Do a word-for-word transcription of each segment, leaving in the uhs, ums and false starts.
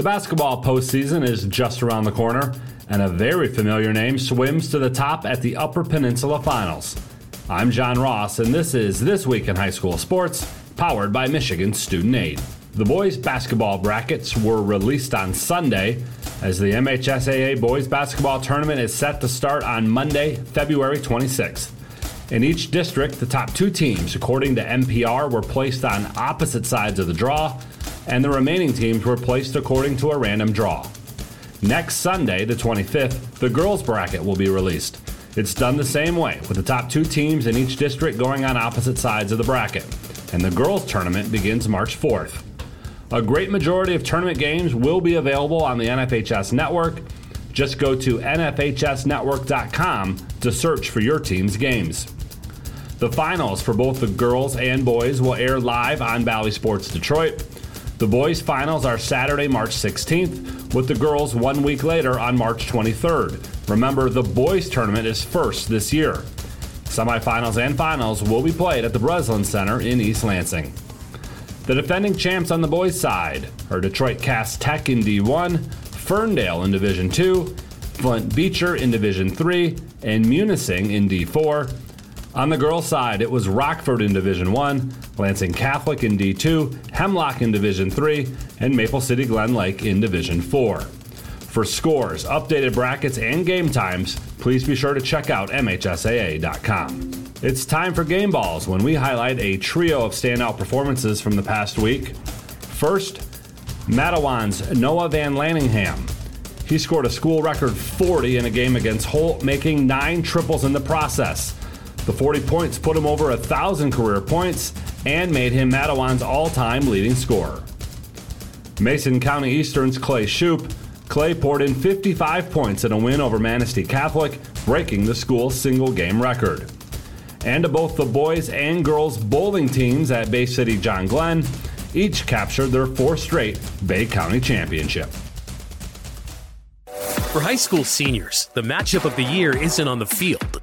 The basketball postseason is just around the corner, and a very familiar name swims to the top at the Upper Peninsula Finals. I'm John Ross, and this is This Week in High School Sports, powered by Michigan Student Aid. The boys' basketball brackets were released on Sunday, as the M H S A A boys' basketball tournament is set to start on Monday, February twenty-sixth. In each district, the top two teams, according to N P R, were placed on opposite sides of the draw, and the remaining teams were placed according to a random draw. Next Sunday, the twenty-fifth, the girls' bracket will be released. It's done the same way, with the top two teams in each district going on opposite sides of the bracket, and the girls' tournament begins March fourth. A great majority of tournament games will be available on the N F H S Network. Just go to N F H S network dot com to search for your team's games. The finals for both the girls and boys will air live on Bally Sports Detroit. The boys' finals are Saturday, March sixteenth, with the girls one week later on March twenty-third. Remember, the boys' tournament is first this year. Semifinals and finals will be played at the Breslin Center in East Lansing. The defending champs on the boys' side are Detroit Cass Tech in D one, Ferndale in Division two, Flint Beecher in Division three, and Munising in D four. On the girls' side, it was Rockford in Division one, Lansing Catholic in D two, Hemlock in Division three, and Maple City Glen Lake in Division four. For scores, updated brackets, and game times, please be sure to check out M H S A A dot com. It's time for Game Balls, when we highlight a trio of standout performances from the past week. First, Mattawan Noah Van Lanningham. He scored a school record forty in a game against Holt, making nine triples in the process. The forty points put him over one thousand career points and made him Mattawan's all-time leading scorer. Mason County Eastern's Clay Shoup. Clay poured in fifty-five points in a win over Manistee Catholic, breaking the school's single-game record. And to both the boys and girls bowling teams at Bay City John Glenn, each captured their fourth straight Bay County championship. For high school seniors, the matchup of the year isn't on the field.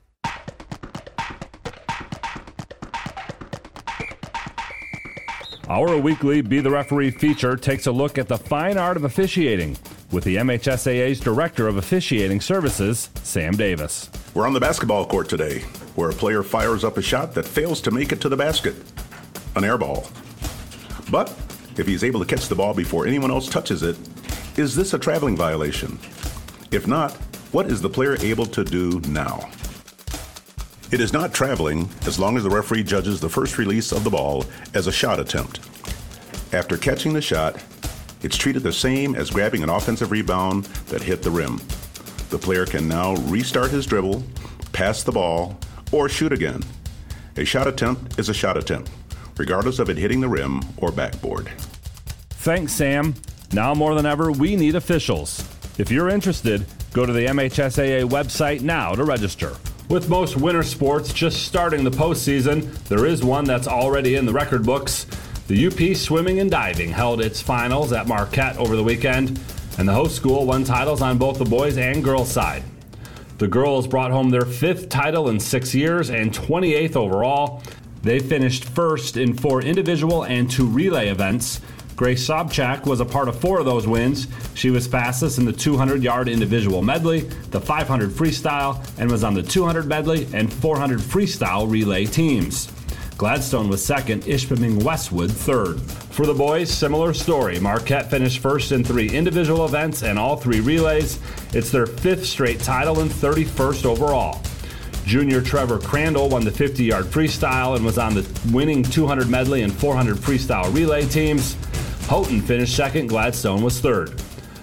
Our weekly Be the Referee feature takes a look at the fine art of officiating with the M H S A A's Director of Officiating Services, Sam Davis. We're on the basketball court today, where a player fires up a shot that fails to make it to the basket, an air ball. But if he's able to catch the ball before anyone else touches it, is this a traveling violation? If not, what is the player able to do now? It is not traveling as long as the referee judges the first release of the ball as a shot attempt. After catching the shot, it's treated the same as grabbing an offensive rebound that hit the rim. The player can now restart his dribble, pass the ball, or shoot again. A shot attempt is a shot attempt, regardless of it hitting the rim or backboard. Thanks, Sam. Now more than ever, we need officials. If you're interested, go to the M H S A A website now to register. With most winter sports just starting the postseason, there is one that's already in the record books. The U P Swimming and Diving held its finals at Marquette over the weekend, and the host school won titles on both the boys' and girls' side. The girls brought home their fifth title in six years and twenty-eighth overall. They finished first in four individual and two relay events. Grace Sobchak was a part of four of those wins. She was fastest in the two hundred yard individual medley, the five hundred freestyle, and was on the two hundred medley and four hundred freestyle relay teams. Gladstone was second, Ishpeming Westwood third. For the boys, similar story. Marquette finished first in three individual events and all three relays. It's their fifth straight title and thirty-first overall. Junior Trevor Crandall won the fifty yard freestyle and was on the winning two hundred medley and four hundred freestyle relay teams. Houghton finished second, Gladstone was third.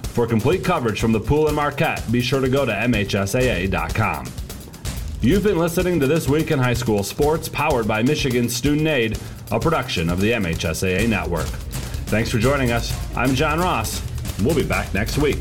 For complete coverage from the pool in Marquette, be sure to go to M H S A A dot com. You've been listening to This Week in High School Sports, powered by Michigan Student Aid, a production of the M H S A A Network. Thanks for joining us. I'm John Ross. We'll be back next week.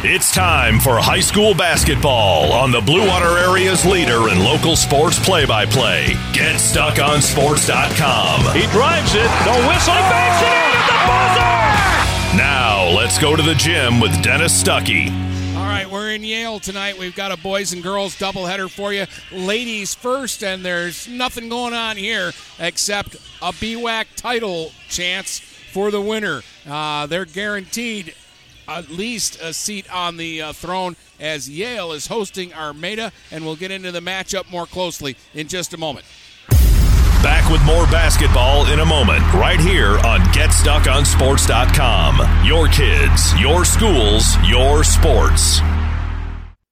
It's time for high school basketball on the Blue Water Area's leader in local sports play-by-play. Get Stuck On Sports dot com. He drives it. The whistle. He bangs it in at the buzzer. Now let's go to the gym with Dennis Stuckey. All right, we're in Yale tonight. We've got a boys and girls doubleheader for you. Ladies first, and there's nothing going on here except a B WAC title chance for the winner. Uh, they're guaranteed at least a seat on the uh, throne as Yale is hosting Armada, and we'll get into the matchup more closely in just a moment. Back with more basketball in a moment, right here on Get Stuck On Sports dot com. Your kids, your schools, your sports.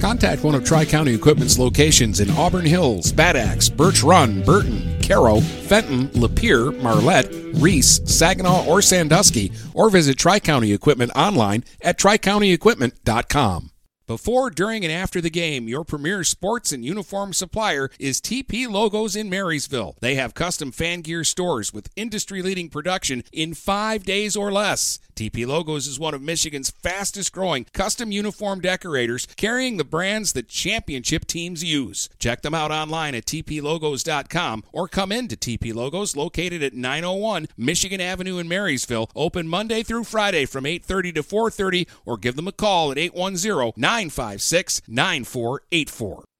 Contact one of Tri-County Equipment's locations in Auburn Hills, Bad Axe, Birch Run, Burton, Caro, Fenton, Lapeer, Marlette, Reese, Saginaw, or Sandusky, or visit Tri-County Equipment online at tri county equipment dot com. Before, during, and after the game, your premier sports and uniform supplier is T P Logos in Marysville. They have custom fan gear stores with industry-leading production in five days or less. T P Logos is one of Michigan's fastest-growing custom uniform decorators, carrying the brands that championship teams use. Check them out online at t p logos dot com or come in to T P Logos, located at nine oh one Michigan Avenue in Marysville, open Monday through Friday from eight thirty to four thirty, or give them a call at eight one zero, nine five six, nine four eight four.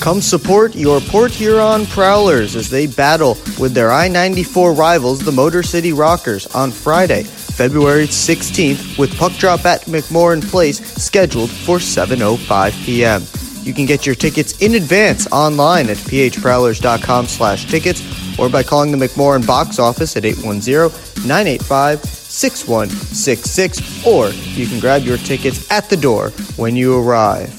Come support your Port Huron Prowlers as they battle with their I ninety-four rivals, the Motor City Rockers, on Friday, February sixteenth, with puck drop at McMorran Place scheduled for seven oh five p.m. You can get your tickets in advance online at p h prowlers dot com slash tickets or by calling the McMorran box office at eight one zero, nine eight five, six one six six, or you can grab your tickets at the door when you arrive.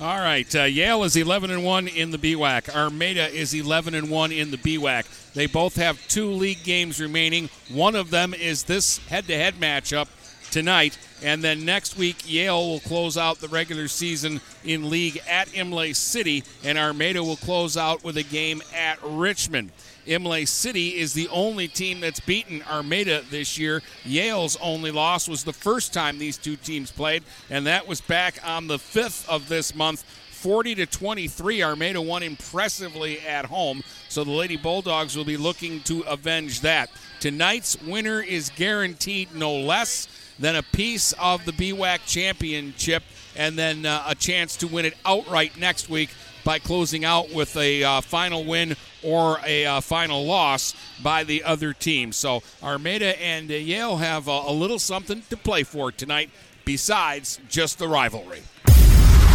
All right, uh, Yale is eleven and one in the B WAC. Armada is eleven and one in the B WAC. They both have two league games remaining. One of them is this head-to-head matchup tonight, and then next week Yale will close out the regular season in league at Imlay City, and Armada will close out with a game at Richmond. Imlay City is the only team that's beaten Armada this year. Yale's only loss was the first time these two teams played, and that was back on the fifth of this month. forty to twenty-three, Armada won impressively at home, so the Lady Bulldogs will be looking to avenge that. Tonight's winner is guaranteed no less than a piece of the B WAC championship, and then uh, a chance to win it outright next week by closing out with a uh, final win or a uh, final loss by the other team. So Armada and uh, Yale have uh, a little something to play for tonight besides just the rivalry.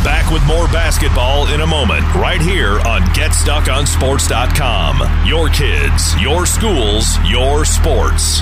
Back with more basketball in a moment right here on Get Stuck On Sports dot com. Your kids, your schools, your sports.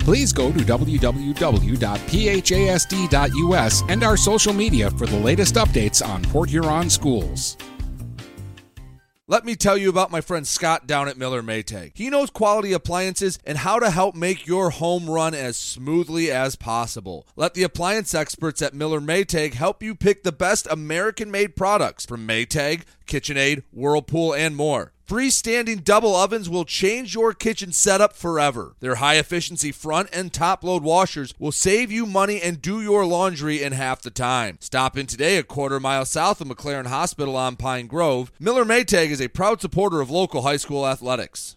Please go to w w w dot p h a s d dot u s and our social media for the latest updates on Port Huron Schools. Let me tell you about my friend Scott down at Miller Maytag. He knows quality appliances and how to help make your home run as smoothly as possible. Let the appliance experts at Miller Maytag help you pick the best American-made products from Maytag, KitchenAid, Whirlpool, and more. Freestanding double ovens will change your kitchen setup forever. Their high-efficiency front and top-load washers will save you money and do your laundry in half the time. Stop in today a quarter mile south of McLaren Hospital on Pine Grove. Miller Maytag is a proud supporter of local high school athletics.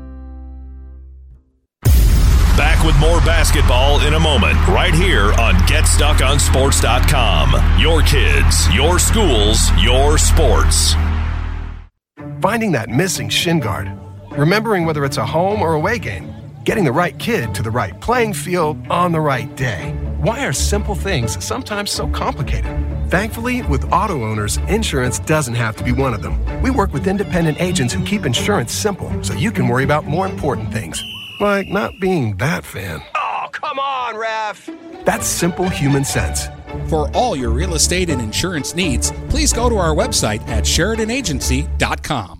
Back with more basketball in a moment, right here on Get Stuck On Sports dot com. Your kids, your schools, your sports. Finding that missing shin guard. Remembering whether it's a home or away game. Getting the right kid to the right playing field on the right day. Why are simple things sometimes so complicated? Thankfully, with auto owners, insurance doesn't have to be one of them. We work with independent agents who keep insurance simple so you can worry about more important things. Like not being that fan. Oh, come on, ref! That's simple human sense. For all your real estate and insurance needs, please go to our website at Sheridan Agency dot com.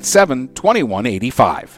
seven two one eight five.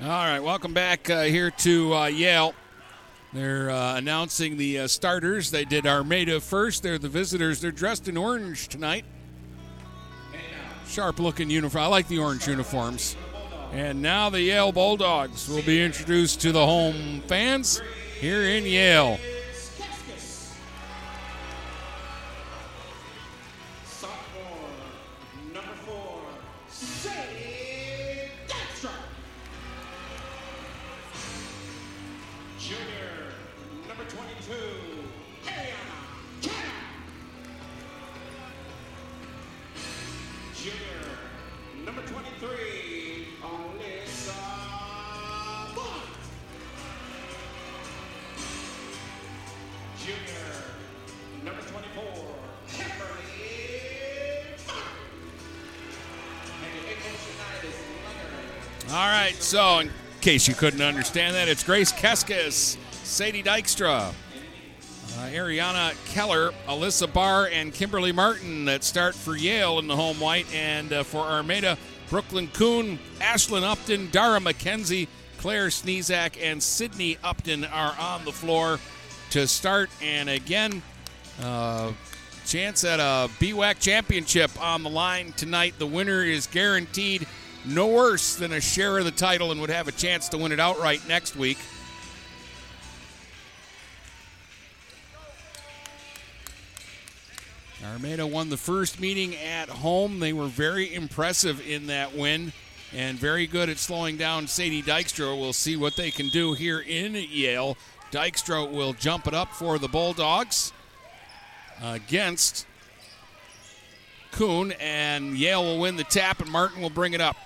All right, welcome back uh, here to uh, Yale. They're uh, announcing the uh, starters. They did Armada first. They're the visitors. They're dressed in orange tonight. Sharp-looking uniform. I like the orange uniforms. And now the Yale Bulldogs will be introduced to the home fans here in Yale. So, in case you couldn't understand that, it's Grace Keskus, Sadie Dykstra, uh, Ariana Keller, Alyssa Barr, and Kimberly Martin that start for Yale in the home white. And uh, for Armada, Brooklyn Kuhn, Ashlyn Upton, Dara McKenzie, Claire Sneszak, and Sydney Upton are on the floor to start. And again, uh, chance at a B WAC championship on the line tonight. The winner is guaranteed no worse than a share of the title and would have a chance to win it outright next week. Armada won the first meeting at home. They were very impressive in that win. and very good at slowing down Sadie Dykstra. We'll see what they can do here in Yale. Dykstra will jump it up for the Bulldogs against Kuhn, and Yale will win the tap, and Martin will bring it up.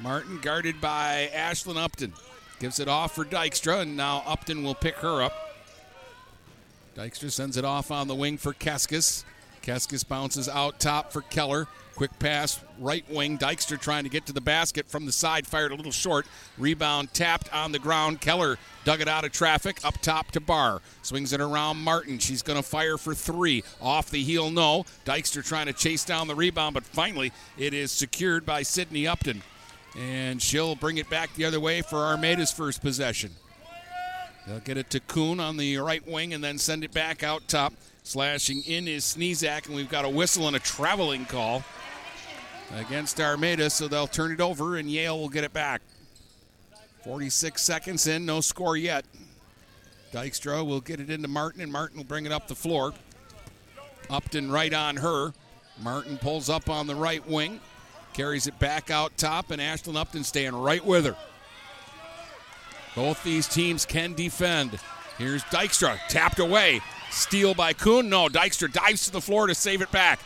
Martin guarded by Ashlyn Upton. Gives it off for Dykstra, and now Upton will pick her up. Dykstra sends it off on the wing for Keskus. Keskus bounces out top for Keller. Quick pass, right wing. Dykstra trying to get to the basket from the side, fired a little short. Rebound tapped on the ground. Keller dug it out of traffic, up top to Barr. Swings it around Martin. She's going to fire for three. Off the heel, no. Dykstra trying to chase down the rebound, but finally it is secured by Sydney Upton. And she'll bring it back the other way for Armada's first possession. They'll get it to Kuhn on the right wing and then send it back out top. Slashing in is Sneszak, and we've got a whistle and a traveling call against Armada, so they'll turn it over, and Yale will get it back. forty-six seconds in, no score yet. Dykstra will get it into Martin, and Martin will bring it up the floor. Upton right on her. Martin pulls up on the right wing, carries it back out top, and Ashlyn Upton staying right with her. Both these teams can defend. Here's Dykstra, tapped away. Steal by Kuhn. No, Dykstra dives to the floor to save it back.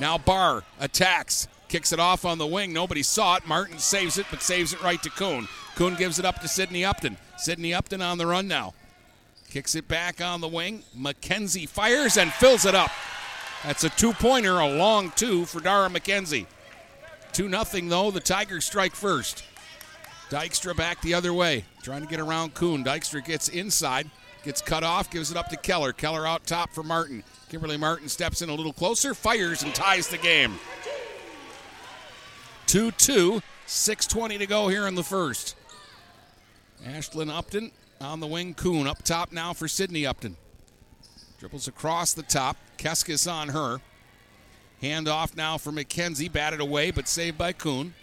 Now Barr attacks, kicks it off on the wing. Nobody saw it. Martin saves it, but saves it right to Kuhn. Kuhn gives it up to Sydney Upton. Sydney Upton on the run now. Kicks it back on the wing. McKenzie fires and fills it up. That's a two-pointer, a long two for Dara McKenzie. two nothing, though. The Tigers strike first. Dykstra back the other way, trying to get around Kuhn. Dykstra gets inside, gets cut off, gives it up to Keller. Keller out top for Martin. Kimberly Martin steps in a little closer, fires, and ties the game. two two, six twenty to go here in the first. Ashlyn Upton on the wing. Kuhn up top now for Sydney Upton. Dribbles across the top. Keskus on her. Hand off now for McKenzie. Batted away, but saved by Kuhn.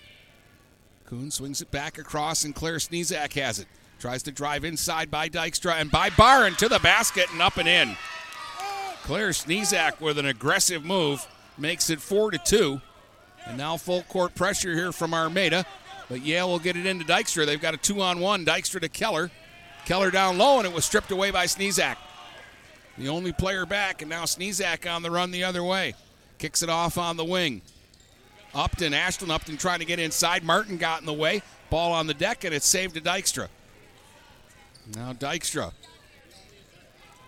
Kuhn swings it back across, and Claire Sneszak has it. Tries to drive inside by Dykstra and by Barr into the basket and up and in. Claire Sneszak with an aggressive move makes it four to two. And now full court pressure here from Armada. But Yale will get it into Dykstra. They've got a two-on-one. Dykstra to Keller. Keller down low, and it was stripped away by Sneszak. The only player back, and now Sneszak on the run the other way. Kicks it off on the wing. Upton, Ashlyn Upton trying to get inside. Martin got in the way. Ball on the deck, and it's saved to Dykstra. Now Dykstra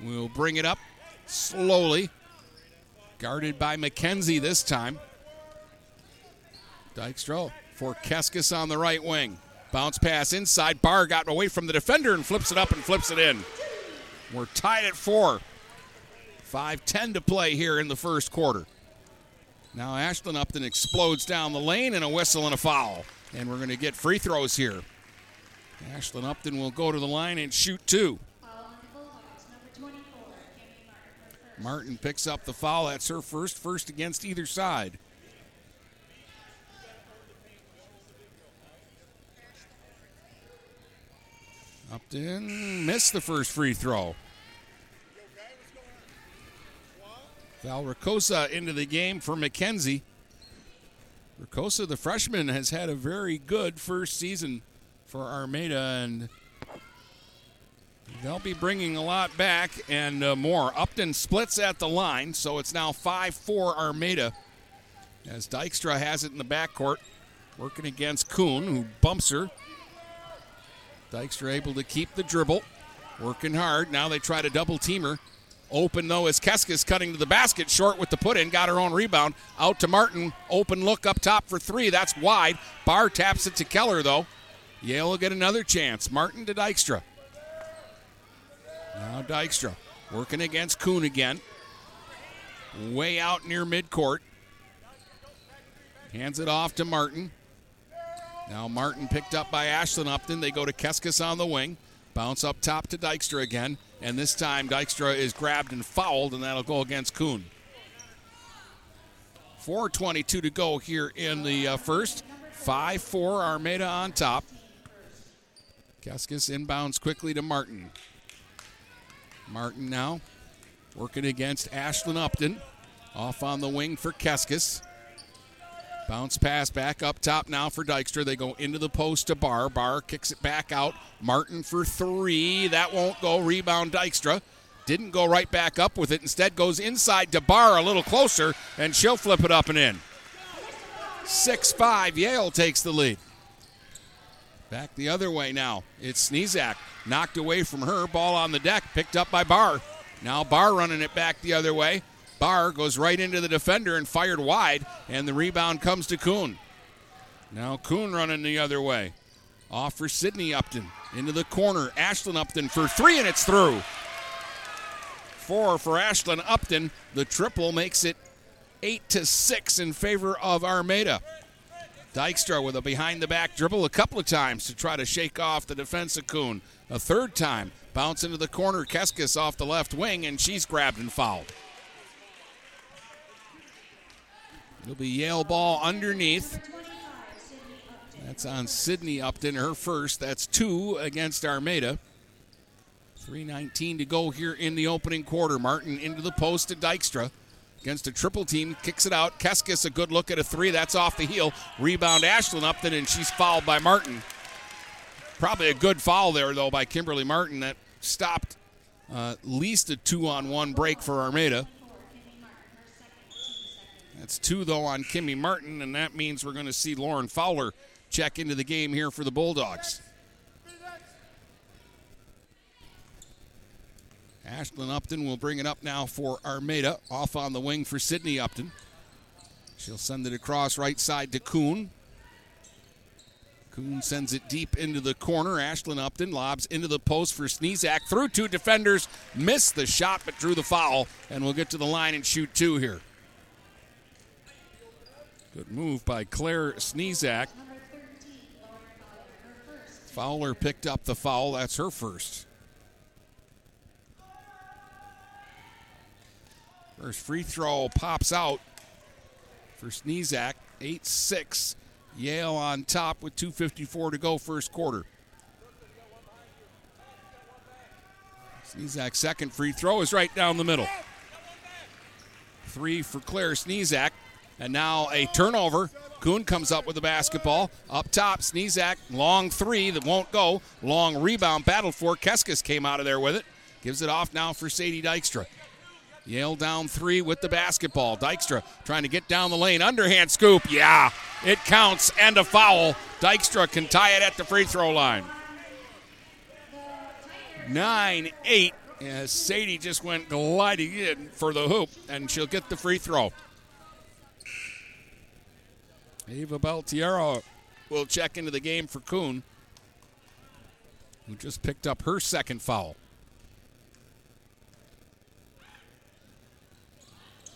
will bring it up slowly. Guarded by McKenzie this time. Dykstra for Keskus on the right wing. Bounce pass inside. Barr got away from the defender and flips it up and flips it in. We're tied at four. five ten to play here in the first quarter. Now Ashlyn Upton explodes down the lane, and a whistle and a foul. And we're going to get free throws here. Ashlyn Upton will go to the line and shoot two. Martin picks up the foul. That's her first, first against either side. Upton missed the first free throw. Val Ricosa into the game for McKenzie. Ricosa, the freshman, has had a very good first season for Armada, and they'll be bringing a lot back and uh, more. Upton splits at the line, so it's now five four Armada as Dykstra has it in the backcourt, working against Kuhn, who bumps her. Dykstra able to keep the dribble, working hard. Now they try to double-team her. Open, though, as Keskus cutting to the basket. Short with the put-in. Got her own rebound. Out to Martin. Open look up top for three. That's wide. Barr taps it to Keller, though. Yale will get another chance. Martin to Dykstra. Now Dykstra working against Kuhn again. Way out near midcourt. Hands it off to Martin. Now Martin picked up by Ashlyn Upton. They go to Keskus on the wing. Bounce up top to Dykstra again. And this time, Dykstra is grabbed and fouled, and that'll go against Kuhn. four twenty-two to go here in the uh, first. five four, Armada on top. Keskus inbounds quickly to Martin. Martin now working against Ashlyn Upton. Off on the wing for Keskus. Bounce pass back up top now for Dykstra. They go into the post to Barr. Barr kicks it back out. Martin for three. That won't go. Rebound Dykstra. Didn't go right back up with it. Instead goes inside to Barr a little closer, and she'll flip it up and in. six five, Yale takes the lead. Back the other way now. It's Sneszak. Knocked away from her. Ball on the deck. Picked up by Barr. Now Barr running it back the other way. Barr goes right into the defender and fired wide, and the rebound comes to Kuhn. Now Kuhn running the other way. Off for Sydney Upton. Into the corner. Ashlyn Upton for three, and it's through. Four for Ashlyn Upton. The triple makes it eight to six in favor of Armada. Dykstra with a behind-the-back dribble a couple of times to try to shake off the defense of Kuhn. A third time, bounce into the corner. Keskus off the left wing, and she's grabbed and fouled. It'll be Yale ball underneath. That's on Sydney Upton, her first. That's two against Armada. three nineteen to go here in the opening quarter. Martin into the post to Dykstra. Against a triple team, kicks it out. Keskus a good look at a three. That's off the heel. Rebound Ashlyn Upton, and she's fouled by Martin. Probably a good foul there, though, by Kimberly Martin. That stopped uh, at least a two-on-one break for Armada. That's two, though, on Kimmy Martin, and that means we're going to see Lauren Fowler check into the game here for the Bulldogs. Ashlyn Upton will bring it up now for Armada. Off on the wing for Sydney Upton. She'll send it across right side to Kuhn. Kuhn sends it deep into the corner. Ashlyn Upton lobs into the post for Sneszak. Through two defenders. Missed the shot but drew the foul. And we'll get to the line and shoot two here. Good move by Claire Sneszak. Fowler picked up the foul. That's her first. First free throw pops out for Sneszak. eight six. Yale on top with two fifty-four to go first quarter. Sneszak's second free throw is right down the middle. Three for Claire Sneszak. And now a turnover. Kuhn comes up with the basketball. Up top, Sneszak, long three that won't go. Long rebound, battled for. Keskus came out of there with it. Gives it off now for Sadie Dykstra. Yale down three with the basketball. Dykstra trying to get down the lane. Underhand scoop. Yeah, it counts and a foul. Dykstra can tie it at the free throw line. nine eight as Sadie just went gliding in for the hoop, and she'll get the free throw. Ava Beltiero will check into the game for Kuhn, who just picked up her second foul.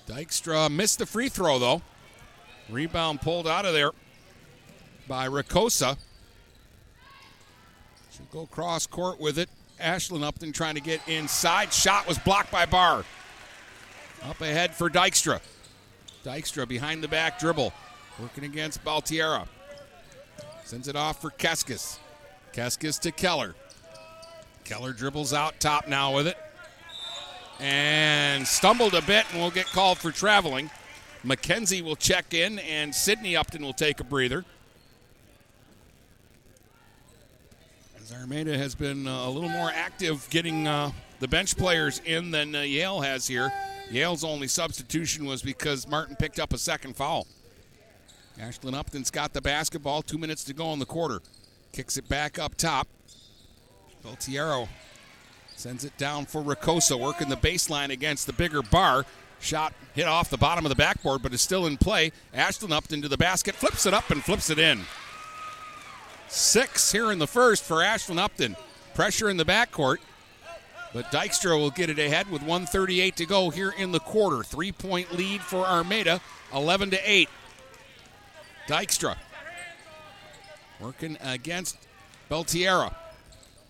Dykstra missed the free throw, though. Rebound pulled out of there by Rikosa. She'll go cross court with it. Ashlyn Upton trying to get inside. Shot was blocked by Barr. Up ahead for Dykstra. Dykstra behind the back dribble. Working against Baltiera. Sends it off for Keskus. Keskus to Keller. Keller dribbles out top now with it. And stumbled a bit and will get called for traveling. McKenzie will check in, and Sydney Upton will take a breather. As Armada has been uh, a little more active getting uh, the bench players in than uh, Yale has here. Yale's only substitution was because Martin picked up a second foul. Ashlyn Upton's got the basketball. Two minutes to go in the quarter. Kicks it back up top. Beltiero sends it down for Rikosa, working the baseline against the bigger Barr. Shot hit off the bottom of the backboard, but is still in play. Ashlyn Upton to the basket, flips it up and flips it in. Six here in the first for Ashlyn Upton. Pressure in the backcourt, but Dykstra will get it ahead with one thirty-eight to go here in the quarter. Three-point lead for Armada, eleven to eight. Dykstra working against Beltiera.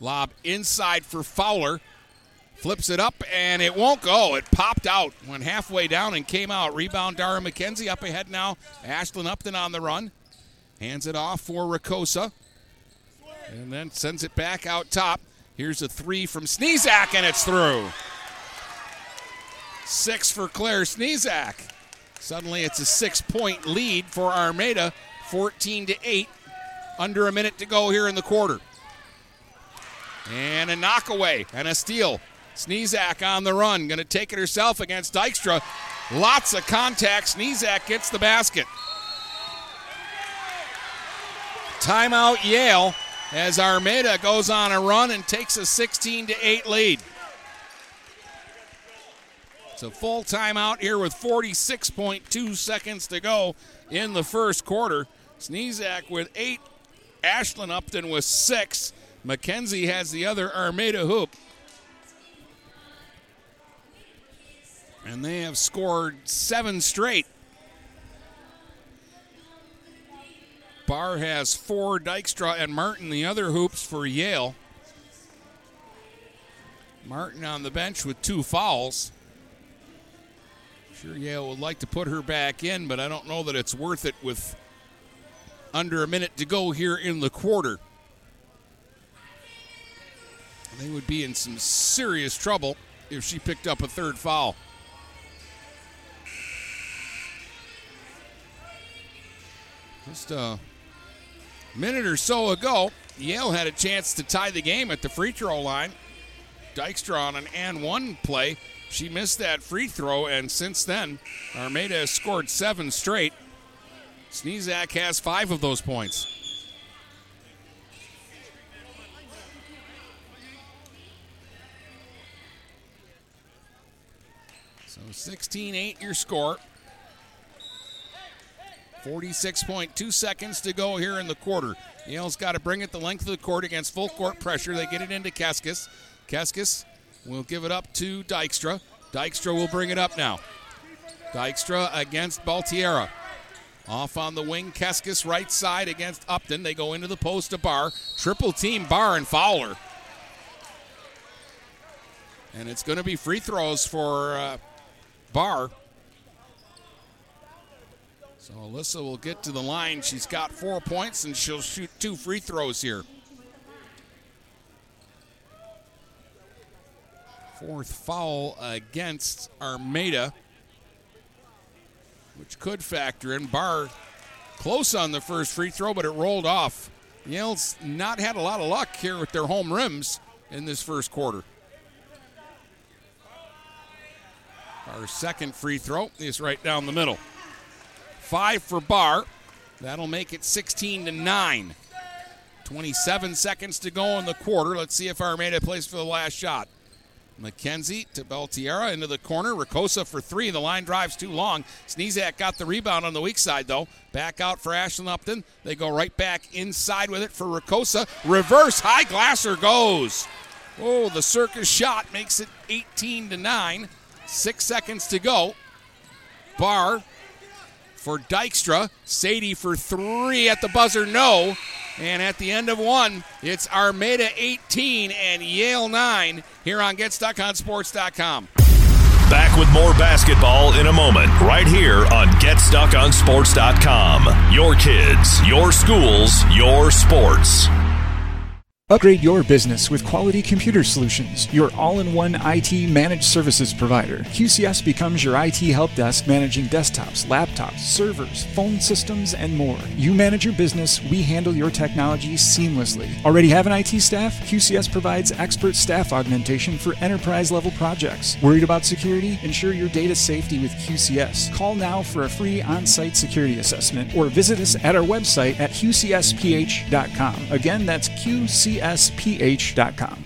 Lob inside for Fowler. Flips it up, and it won't go. It popped out. Went halfway down and came out. Rebound, Dara McKenzie up ahead now. Ashlyn Upton on the run. Hands it off for Rikosa. And then sends it back out top. Here's a three from Sneszak, and it's through. Six for Claire Sneszak. Suddenly it's a six-point lead for Armada, fourteen to eight, under a minute to go here in the quarter. And a knockaway and a steal. Sneszak on the run, going to take it herself against Dykstra. Lots of contact. Sneszak gets the basket. Timeout Yale as Armada goes on a run and takes a sixteen to eight lead. It's a full timeout here with forty-six point two seconds to go in the first quarter. Sneszak with eight, Ashlyn Upton with six. McKenzie has the other Armada hoop. And they have scored seven straight. Barr has four, Dykstra and Martin the other hoops for Yale. Martin on the bench with two fouls. Sure, Yale would like to put her back in, but I don't know that it's worth it with under a minute to go here in the quarter. They would be in some serious trouble if she picked up a third foul. Just a minute or so ago, Yale had a chance to tie the game at the free throw line. Dykstra on an and one play. She missed that free throw, and since then, Armada has scored seven straight. Sneszak has five of those points. So sixteen eight your score. forty-six point two seconds to go here in the quarter. Yale's got to bring it the length of the court against full court pressure. They get it into Keskus. Keskus will give it up to Dykstra. Dykstra will bring it up now. Dykstra against Baltiera. Off on the wing, Keskus right side against Upton. They go into the post to Barr. Triple team Barr and Fowler. And it's going to be free throws for uh, Barr. So Alyssa will get to the line. She's got four points, and she'll shoot two free throws here. Fourth foul against Armada, which could factor in. Barr close on the first free throw, but it rolled off. Yale's not had a lot of luck here with their home rims in this first quarter. Our second free throw is right down the middle. Five for Barr. That'll make it sixteen to nine. twenty-seven seconds to go in the quarter. Let's see if Armada plays for the last shot. McKenzie to Beltiera into the corner. Rikosa for three. The line drives too long. Sneszak got the rebound on the weak side, though. Back out for Ashlyn Upton. They go right back inside with it for Rikosa. Reverse high. Glasser goes. Oh, the circus shot makes it eighteen to nine. Six seconds to go. Barr for Dykstra. Sadie for three at the buzzer, no. And at the end of one, it's Armada eighteen and Yale nine here on Get Stuck On Sports dot com. Back with more basketball in a moment right here on Get Stuck On Sports dot com. Your kids, your schools, your sports. Upgrade your business with Quality Computer Solutions, your all-in-one I T managed services provider. Q C S becomes your I T help desk, managing desktops, laptops, servers, phone systems, and more. You manage your business, we handle your technology seamlessly. Already have an I T staff? Q C S provides expert staff augmentation for enterprise-level projects. Worried about security? Ensure your data safety with Q C S. Call now for a free on-site security assessment or visit us at our website at Q C S P H dot com. Again, that's Q C S P H dot com. S P H dot com.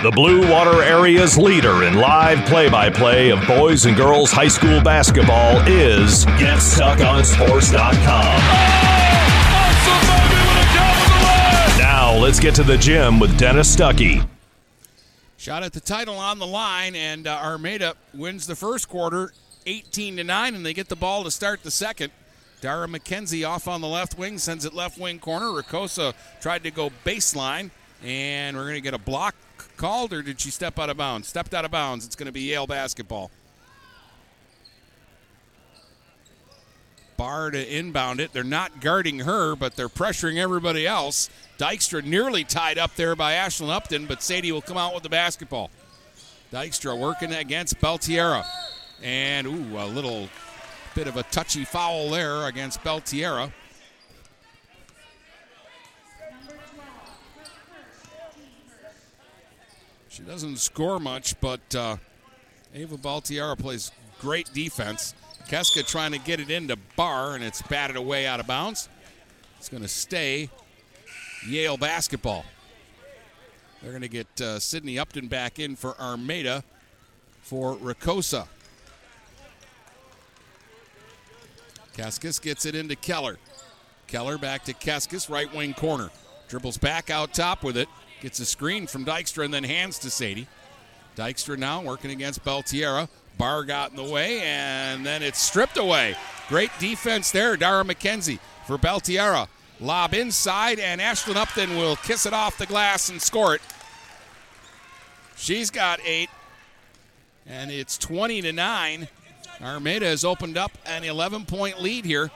The Blue Water Area's leader in live play-by-play of boys and girls high school basketball is Get Stuck On Sports dot com. Oh, now let's get to the gym with Dennis Stuckey. Shot at the title on the line, and uh, Armada wins the first quarter eighteen to nine, and they get the ball to start the second. Dara McKenzie off on the left wing, sends it left wing corner. Rikosa tried to go baseline, and we're going to get a block called, or did she step out of bounds? Stepped out of bounds. It's going to be Yale basketball. Barr to inbound it. They're not guarding her, but they're pressuring everybody else. Dykstra nearly tied up there by Ashlyn Upton, but Sadie will come out with the basketball. Dykstra working against Beltiera. And, ooh, a little bit of a touchy foul there against Beltiera. She doesn't score much, but uh, Ava Beltiera plays great defense. Keska trying to get it into Barr, and it's batted away out of bounds. It's going to stay Yale basketball. They're going to get uh, Sydney Upton back in for Armada for Rikosa. Keskus gets it into Keller. Keller back to Keskus, right wing corner. Dribbles back out top with it. Gets a screen from Dykstra and then hands to Sadie. Dykstra now working against Beltiera. Barr got in the way, and then it's stripped away. Great defense there, Dara McKenzie for Beltiera. Lob inside, and Ashlyn Upton will kiss it off the glass and score it. She's got eight, and it's twenty to nine. Armada has opened up an eleven-point lead here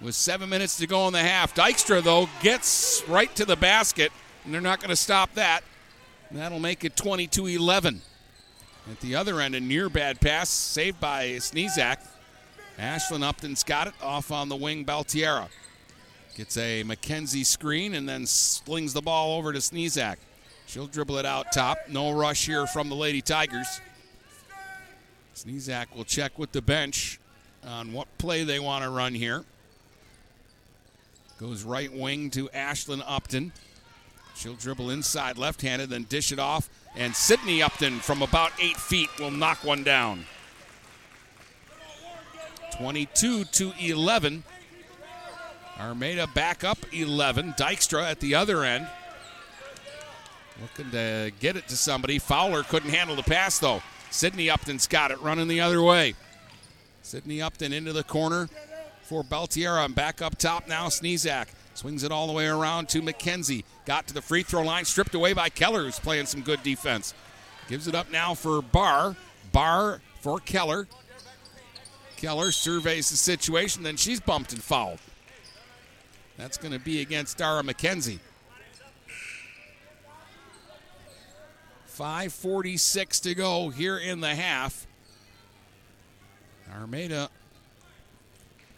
with seven minutes to go in the half. Dykstra, though, gets right to the basket, and they're not going to stop that. And that'll make it twenty-two eleven. At the other end, a near-bad pass saved by Sneszak. Ashlyn Upton's got it off on the wing. Beltiera gets a McKenzie screen and then slings the ball over to Sneszak. She'll dribble it out top. No rush here from the Lady Tigers. Sneszak will check with the bench on what play they want to run here. Goes right wing to Ashlyn Upton. She'll dribble inside left-handed, then dish it off. And Sydney Upton from about eight feet will knock one down. twenty-two to eleven. Armada back up eleven. Dykstra at the other end. Looking to get it to somebody. Fowler couldn't handle the pass, though. Sydney Upton's got it, running the other way. Sydney Upton into the corner for Beltiera. And back up top now, Sneszak. Swings it all the way around to McKenzie. Got to the free throw line, stripped away by Keller, who's playing some good defense. Gives it up now for Barr. Barr for Keller. Keller surveys the situation, then she's bumped and fouled. That's going to be against Dara McKenzie. five forty-six to go here in the half. Armada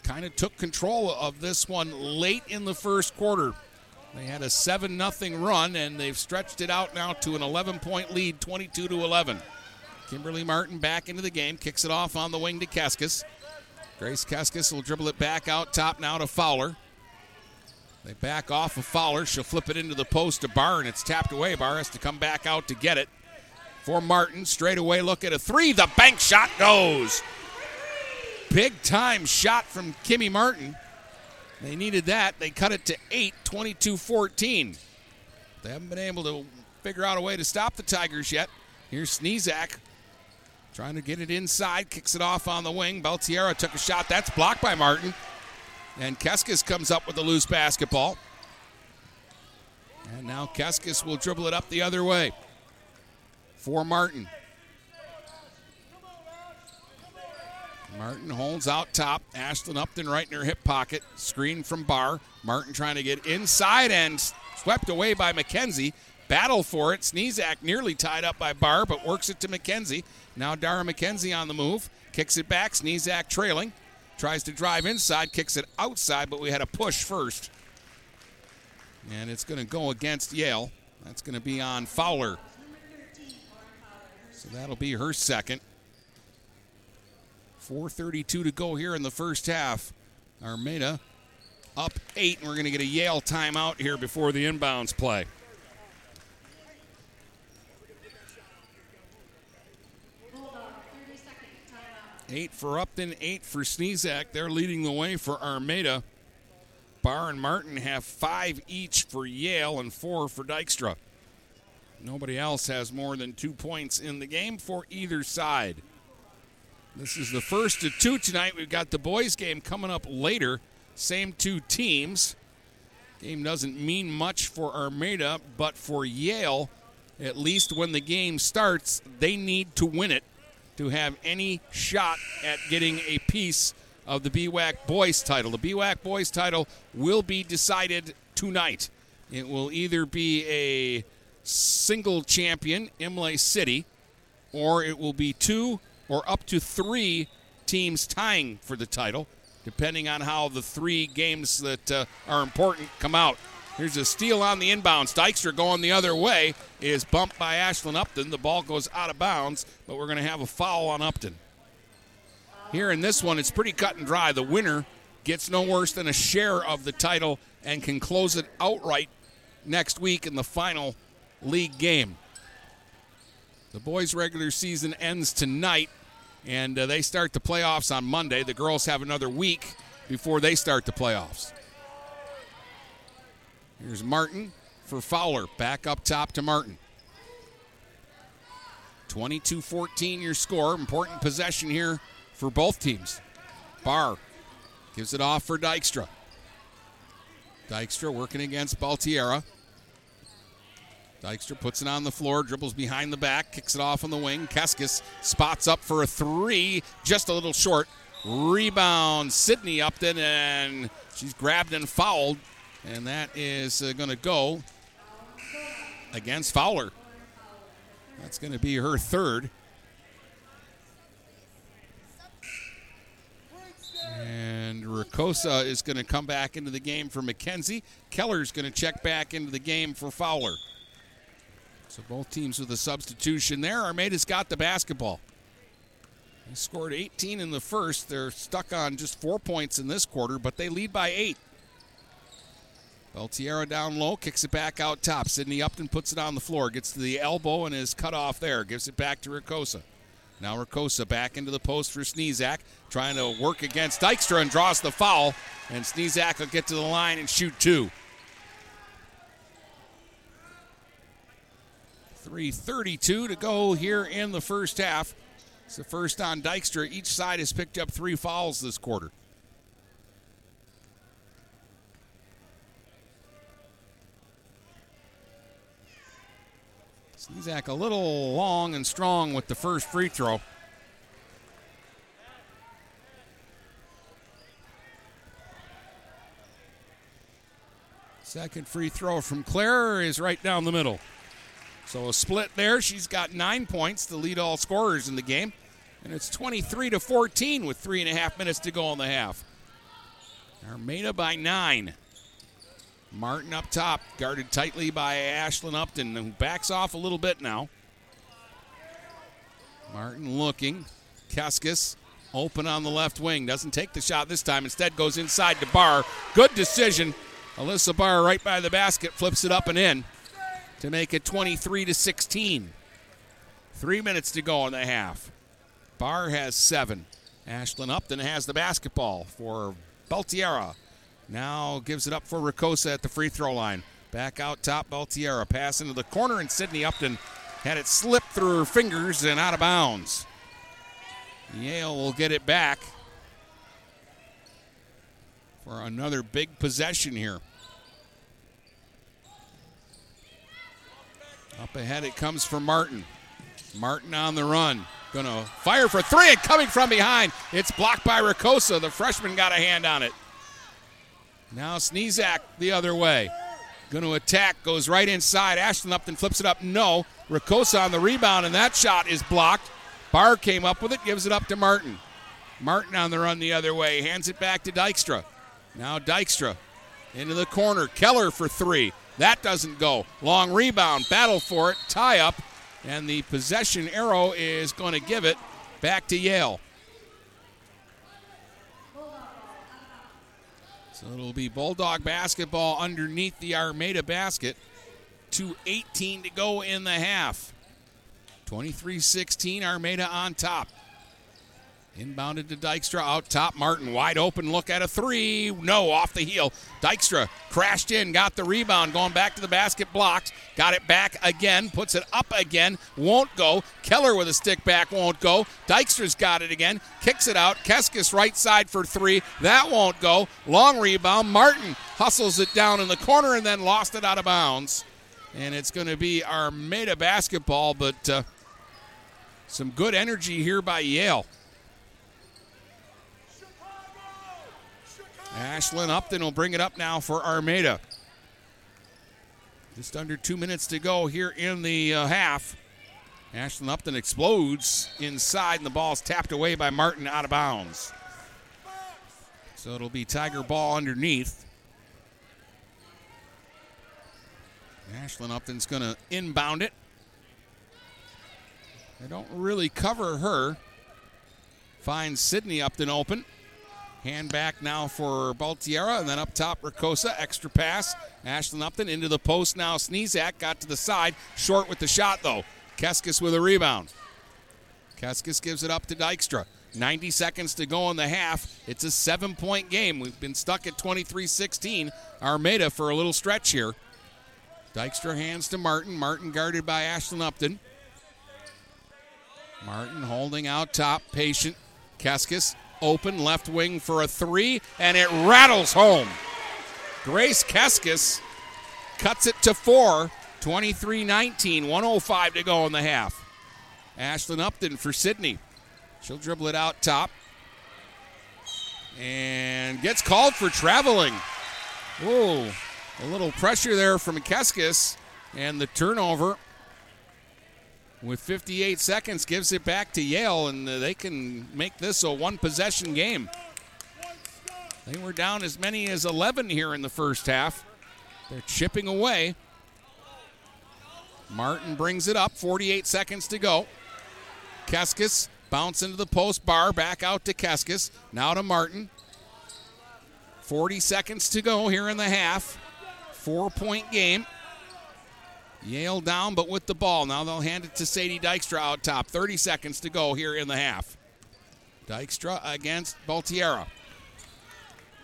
kind of took control of this one late in the first quarter. They had a seven nothing run, and they've stretched it out now to an eleven-point lead, twenty-two to eleven. Kimberly Martin back into the game, kicks it off on the wing to Keskus. Grace Keskus will dribble it back out top now to Fowler. They back off of Fowler. She'll flip it into the post to Barr, and it's tapped away. Barr has to come back out to get it. For Martin, straight away look at a three. The bank shot goes. Big-time shot from Kimmy Martin. They needed that. They cut it to eight, twenty-two fourteen. They haven't been able to figure out a way to stop the Tigers yet. Here's Sneszak trying to get it inside, kicks it off on the wing. Beltiera took a shot. That's blocked by Martin. And Keskus comes up with the loose basketball. And now Keskus will dribble it up the other way for Martin. Martin holds out top. Ashlyn Upton right in her hip pocket. Screen from Barr. Martin trying to get inside and swept away by McKenzie. Battle for it. Sneszak nearly tied up by Barr, but works it to McKenzie. Now Dara McKenzie on the move. Kicks it back. Sneszak trailing. Tries to drive inside. Kicks it outside, but we had a push first. And it's going to go against Yale. That's going to be on Fowler. So that'll be her second. four thirty-two to go here in the first half. Armada up eight, and we're going to get a Yale timeout here before the inbounds play. Eight for Upton, eight for Sneszak. They're leading the way for Armada. Barr and Martin have five each for Yale and four for Dykstra. Nobody else has more than two points in the game for either side. This is the first of two tonight. We've got the boys' game coming up later. Same two teams. Game doesn't mean much for Armada, but for Yale, at least when the game starts, they need to win it to have any shot at getting a piece of the B W A C boys' title. The B W A C boys' title will be decided tonight. It will either be a single champion, Imlay City, or it will be two or up to three teams tying for the title, depending on how the three games that uh, are important come out. Here's a steal on the inbounds. Dykstra going the other way is bumped by Ashlyn Upton. The ball goes out of bounds, but we're going to have a foul on Upton. Here in this one, it's pretty cut and dry. The winner gets no worse than a share of the title and can close it outright next week in the final league game. The boys' regular season ends tonight, and uh, they start the playoffs on Monday. The girls have another week before they start the playoffs. Here's Martin for Fowler. Back up top to Martin. twenty-two fourteen your score. Important possession here for both teams. Barr gives it off for Dykstra. Dykstra working against Baltiera. Dykstra puts it on the floor, dribbles behind the back, kicks it off on the wing. Keskus spots up for a three, just a little short. Rebound, Sydney Upton, and she's grabbed and fouled. And that is uh, going to go against Fowler. That's going to be her third. And Rikosa is going to come back into the game for McKenzie. Keller's going to check back into the game for Fowler. So both teams with a substitution there. Armada's got the basketball. They scored eighteen in the first. They're stuck on just four points in this quarter, but they lead by eight. Beltiera down low, kicks it back out top. Sydney Upton puts it on the floor, gets to the elbow and is cut off there. Gives it back to Rikosa. Now Rikosa back into the post for Sneszak, trying to work against Dykstra and draws the foul. And Sneszak will get to the line and shoot two. three thirty-two to go here in the first half. It's the first on Dykstra. Each side has picked up three fouls this quarter. Sneszak a little long and strong with the first free throw. Second free throw from Claire is right down the middle. So a split there. She's got nine points to lead all scorers in the game. And it's twenty-three to fourteen with three and a half minutes to go in the half. Armada by nine. Martin up top, guarded tightly by Ashlyn Upton, who backs off a little bit now. Martin looking. Keskus open on the left wing. Doesn't take the shot this time. Instead goes inside to Barr. Good decision. Alyssa Barr right by the basket, flips it up and in to make it twenty-three to sixteen. Three minutes to go in the half. Barr has seven. Ashlyn Upton has the basketball for Beltiera. Now gives it up for Rikosa at the free throw line. Back out top, Beltiera. Pass into the corner, and Sydney Upton had it slip through her fingers and out of bounds. Yale will get it back for another big possession here. Up ahead it comes for Martin. Martin on the run. Going to fire for three, and coming from behind. It's blocked by Rikosa. The freshman got a hand on it. Now Sneszak the other way. Going to attack, goes right inside. Ashlyn Upton flips it up. No. Rikosa on the rebound, and that shot is blocked. Barr came up with it, gives it up to Martin. Martin on the run the other way, hands it back to Dykstra. Now Dykstra into the corner. Keller for three. That doesn't go. Long rebound, battle for it, tie up, and the possession arrow is going to give it back to Yale. So it'll be Bulldog basketball underneath the Armada basket. two eighteen to go in the half. twenty-three sixteen, Armada on top. Inbounded to Dykstra, out top, Martin, wide open, look at a three, no, off the heel. Dykstra crashed in, got the rebound, going back to the basket, blocked, got it back again, puts it up again, won't go. Keller with a stick back, won't go. Dykstra's got it again, kicks it out, Keskus right side for three, that won't go. Long rebound, Martin hustles it down in the corner and then lost it out of bounds. And it's going to be Armada basketball, but uh, some good energy here by Yale. Ashlyn Upton will bring it up now for Armada. Just under two minutes to go here in the uh, half. Ashlyn Upton explodes inside, and the ball's tapped away by Martin out of bounds. So it'll be Tiger ball underneath. Ashlyn Upton's going to inbound it. They don't really cover her. Finds Sydney Upton open. Hand back now for Baltiera, and then up top, Rikosa, extra pass. Ashlyn Upton into the post now. Sneszak got to the side, short with the shot, though. Keskus with a rebound. Keskus gives it up to Dykstra. ninety seconds to go in the half. It's a seven-point game. We've been stuck at twenty-three sixteen. Armada for a little stretch here. Dykstra hands to Martin. Martin guarded by Ashlyn Upton. Martin holding out top, patient. Keskus. Open left wing for a three, and it rattles home. Grace Keskus cuts it to four, twenty-three nineteen, one oh five to go in the half. Ashlyn Upton for Sydney. She'll dribble it out top. And gets called for traveling. Whoa, a little pressure there from Keskus, and the turnover. With fifty-eight seconds, gives it back to Yale, and they can make this a one-possession game. They were down as many as eleven here in the first half. They're chipping away. Martin brings it up, forty-eight seconds to go. Keskus bounce into the post bar, back out to Keskus, now to Martin. forty seconds to go here in the half. Four-point game. Yale down, but with the ball. Now they'll hand it to Sadie Dykstra out top. thirty seconds to go here in the half. Dykstra against Baltiera.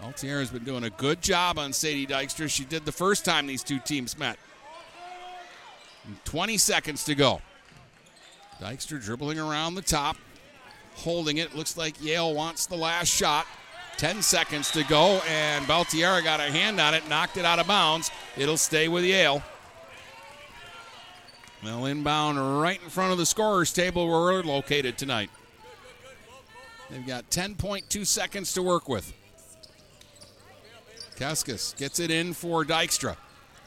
Baltiera's been doing a good job on Sadie Dykstra. She did the first time these two teams met. And twenty seconds to go. Dykstra dribbling around the top, holding it. Looks like Yale wants the last shot. ten seconds to go, and Baltiera got a hand on it, knocked it out of bounds. It'll stay with Yale. Well, inbound right in front of the scorer's table where we're located tonight. They've got ten point two seconds to work with. Keskus gets it in for Dykstra.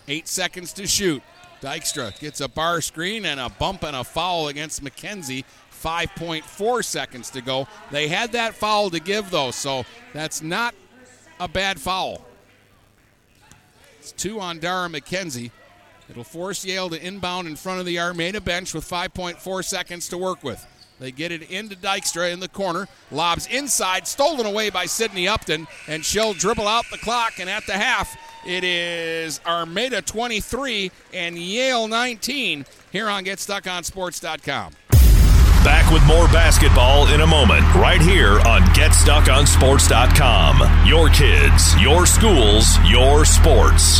Eight seconds to shoot. Dykstra gets a bar screen and a bump and a foul against McKenzie. five point four seconds to go. They had that foul to give, though, so that's not a bad foul. It's two on Dara McKenzie. It'll force Yale to inbound in front of the Armada bench with five point four seconds to work with. They get it into Dykstra in the corner. Lobs inside, stolen away by Sydney Upton, and she'll dribble out the clock. And at the half, it is Armada twenty-three and Yale nineteen here on Get Stuck On Sports dot com. Back with more basketball in a moment, right here on Get Stuck On Sports dot com. Your kids, your schools, your sports.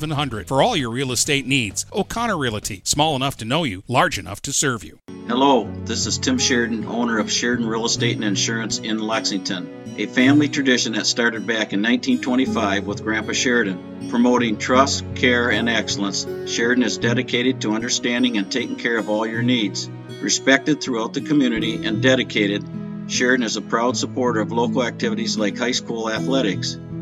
zero zero. For all your real estate needs. O'Connor Realty, small enough to know you, large enough to serve you. Hello, this is Tim Sheridan, owner of Sheridan Real Estate and Insurance in Lexington, a family tradition that started back in nineteen twenty-five with Grandpa Sheridan. Promoting trust, care, and excellence, Sheridan is dedicated to understanding and taking care of all your needs. Respected throughout the community and dedicated, Sheridan is a proud supporter of local activities like high school athletics.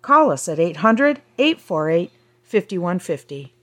Call us at eight hundred, eight four eight, five one five zero.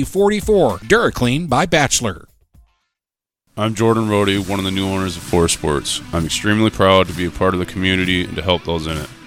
four four. forty-four DuraClean by Batchelor. I'm Jordan Rohde, one of the new owners of Four Sports. I'm extremely proud to be a part of the community and to help those in it.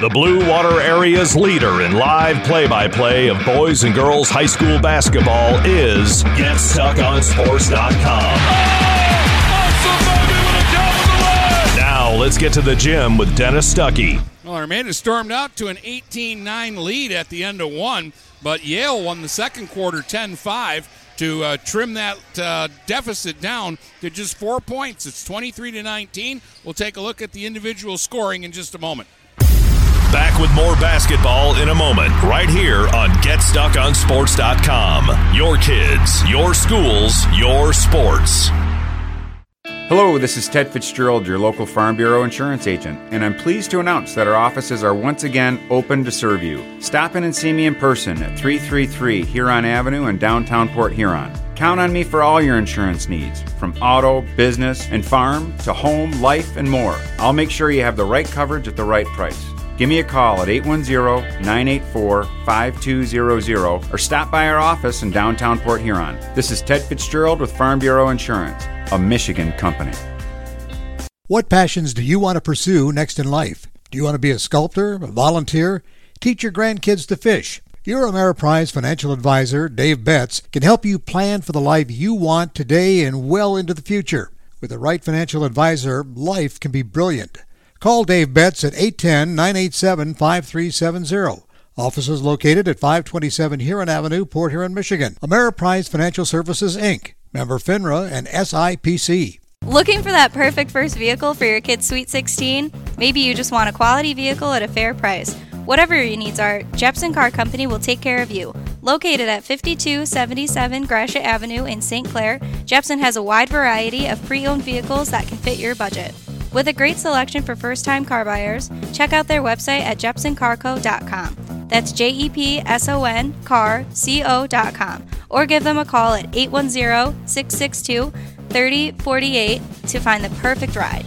The Blue Water Area's leader in live play-by-play of boys and girls high school basketball is Get Stuck On Sports dot com. Oh, now let's get to the gym with Dennis Stuckey. Well, Armada stormed out to an eighteen nine lead at the end of one, but Yale won the second quarter ten five. To uh, trim that uh, deficit down to just four points. It's twenty-three to nineteen. We'll take a look at the individual scoring in just a moment. Back with more basketball in a moment, right here on Get Stuck On Sports dot com. Your kids, your schools, your sports. Hello, this is Ted Fitzgerald, your local Farm Bureau Insurance agent, and I'm pleased to announce that our offices are once again open to serve you. Stop in and see me in person at three thirty-three Huron Avenue in downtown Port Huron. Count on me for all your insurance needs, from auto, business, and farm to home, life, and more. I'll make sure you have the right coverage at the right price. Give me a call at eight one zero, nine eight four, five two zero zero or stop by our office in downtown Port Huron. This is Ted Fitzgerald with Farm Bureau Insurance, a Michigan company. What passions do you want to pursue next in life? Do you want to be a sculptor, a volunteer, teach your grandkids to fish? Your Ameriprise financial advisor, Dave Betts, can help you plan for the life you want today and well into the future. With the right financial advisor, life can be brilliant. Call Dave Betts at eight one zero, nine eight seven, five three seven zero. Office is located at five twenty-seven Huron Avenue, Port Huron, Michigan. Ameriprise Financial Services, Incorporated. Member FINRA and S I P C. Looking for that perfect first vehicle for your kid's Sweet sixteen? Maybe you just want a quality vehicle at a fair price. Whatever your needs are, Jepson Car Company will take care of you. Located at fifty-two seventy-seven Gratiot Avenue in Saint Clair, Jepson has a wide variety of pre-owned vehicles that can fit your budget. With a great selection for first-time car buyers, check out their website at jepson car co dot com. That's J E P S O N car, C O dot com. Or give them a call at eight one zero, six six two, three zero four eight to find the perfect ride.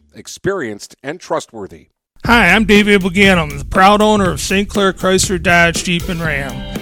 experienced and trustworthy. Hi, I'm Dave Abelganum, the proud owner of Saint Clair Chrysler Dodge Jeep and Ram.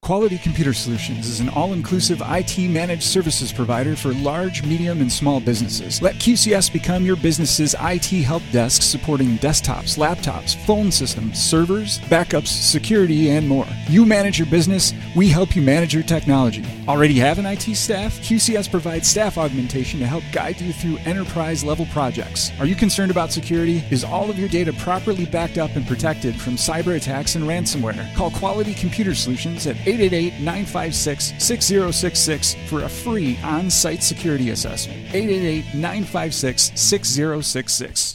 Quality Computer Solutions is an all-inclusive I T managed services provider for large, medium, and small businesses. Let Q C S become your business's I T help desk, supporting desktops, laptops, phone systems, servers, backups, security, and more. You manage your business, we help you manage your technology. Already have an I T staff? Q C S provides staff augmentation to help guide you through enterprise-level projects. Are you concerned about security? Is all of your data properly backed up and protected from cyber attacks and ransomware? Call Quality Computer Solutions at eight eight eight, nine five six, six zero six six for a free on-site security assessment. eight eight eight, nine five six, six zero six six.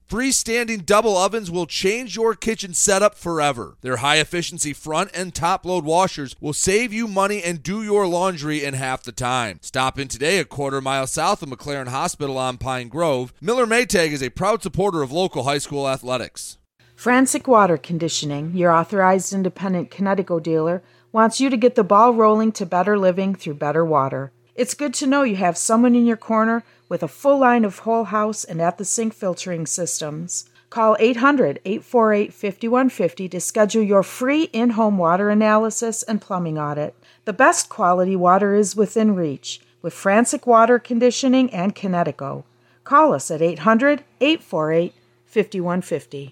Freestanding double ovens will change your kitchen setup forever. Their high-efficiency front and top-load washers will save you money and do your laundry in half the time. Stop in today a quarter mile south of McLaren Hospital on Pine Grove. Miller Maytag is a proud supporter of local high school athletics. Frantic Water Conditioning, your authorized independent Kinetico dealer, wants you to get the ball rolling to better living through better water. It's good to know you have someone in your corner with a full line of whole house and at-the-sink filtering systems. Call eight hundred, eight four eight, five one five zero to schedule your free in-home water analysis and plumbing audit. The best quality water is within reach with Frantic Water Conditioning and Kinetico. Call us at eight hundred, eight four eight, five one five zero.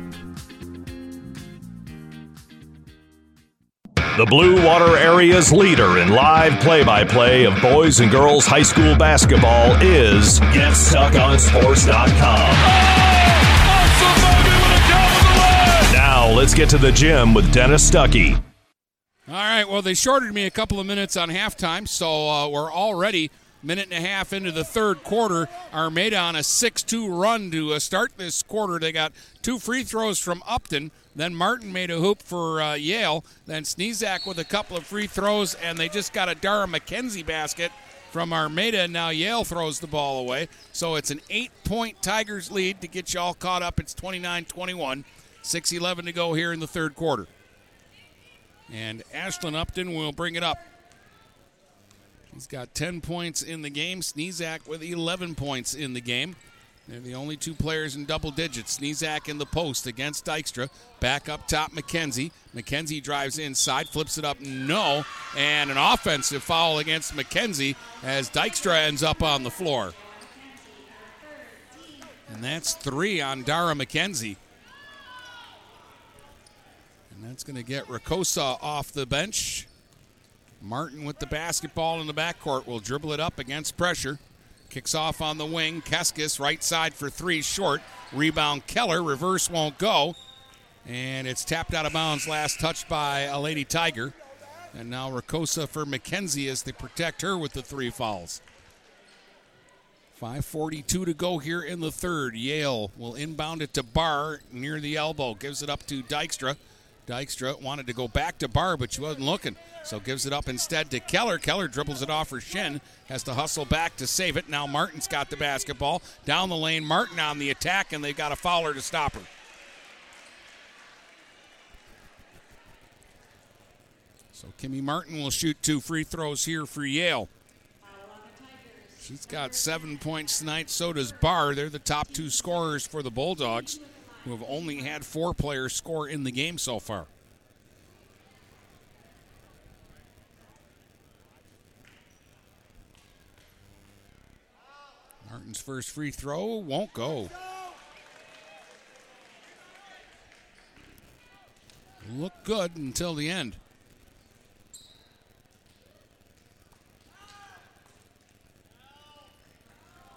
The Blue Water Area's leader in live play-by-play of boys and girls high school basketball is Get Stuck On Sports dot com. Oh, now let's get to the gym with Dennis Stuckey. All right, well, they shorted me a couple of minutes on halftime, so uh, we're already a minute and a half into the third quarter. Armada on a six two run to uh, start this quarter. They got two free throws from Upton. Then Martin made a hoop for uh, Yale. Then Sneszak with a couple of free throws, and they just got a Dara McKenzie basket from Armada, and now Yale throws the ball away. So it's an eight-point Tigers lead to get you all caught up. It's twenty-nine twenty-one, six eleven to go here in the third quarter. And Ashlyn Upton will bring it up. He's got ten points in the game. Sneszak with eleven points in the game. They're the only two players in double digits. Sneszak in the post against Dykstra. Back up top, McKenzie. McKenzie drives inside, flips it up, no. And an offensive foul against McKenzie as Dykstra ends up on the floor. And that's three on Dara McKenzie. And that's going to get Rikosa off the bench. Martin with the basketball in the backcourt will dribble it up against pressure. Kicks off on the wing. Keskus right side for three, short. Rebound Keller. Reverse won't go. And it's tapped out of bounds. Last touched by a Lady Tiger. And now Rikosa for McKenzie as they protect her with the three fouls. five forty-two to go here in the third. Yale will inbound it to Barr near the elbow. Gives it up to Dykstra. Dykstra wanted to go back to Barr, but she wasn't looking. So gives it up instead to Keller. Keller dribbles it off her shin. Has to hustle back to save it. Now Martin's got the basketball. Down the lane, Martin on the attack, and they've got a fouler to stop her. So Kimmy Martin will shoot two free throws here for Yale. She's got seven points tonight. So does Barr. They're the top two scorers for the Bulldogs, who have only had four players score in the game so far. Martin's first free throw won't go. Looked good until the end.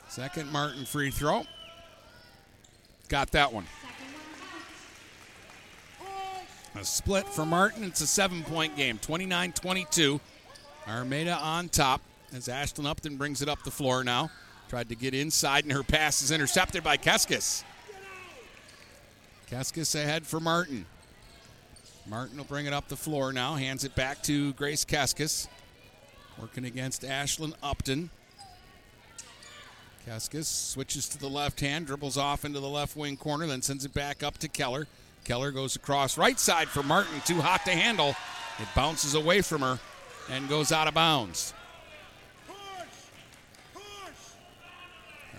Second Martin free throw. Got that one. A split for Martin. It's a seven-point game, twenty-nine twenty-two. Armada on top as Ashlyn Upton brings it up the floor now. Tried to get inside, and her pass is intercepted by Keskus. Keskus ahead for Martin. Martin will bring it up the floor now. Hands it back to Grace Keskus. Working against Ashlyn Upton. Keskus switches to the left hand, dribbles off into the left wing corner, then sends it back up to Keller. Keller goes across right side for Martin, too hot to handle. It bounces away from her and goes out of bounds.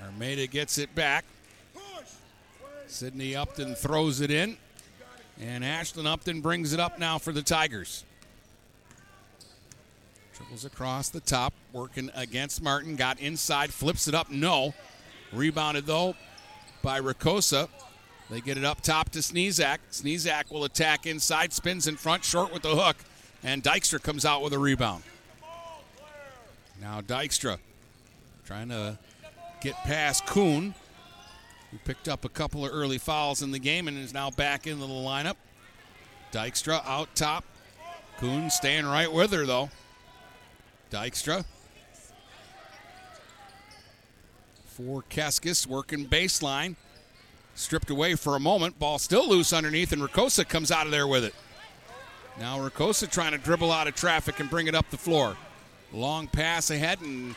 Armada gets it back. Sydney Upton throws it in, and Ashlyn Upton brings it up now for the Tigers. Dribbles across the top, working against Martin. Got inside, flips it up, no. Rebounded, though, by Rikosa. They get it up top to Sneszak. Sneszak will attack inside, spins in front, short with the hook, and Dykstra comes out with a rebound. Now Dykstra trying to get past Kuhn, who picked up a couple of early fouls in the game and is now back into the lineup. Dykstra out top. Kuhn staying right with her, though. Dykstra for Keskus, working baseline. Stripped away for a moment. Ball still loose underneath, and Rikosa comes out of there with it. Now Rikosa trying to dribble out of traffic and bring it up the floor. Long pass ahead, and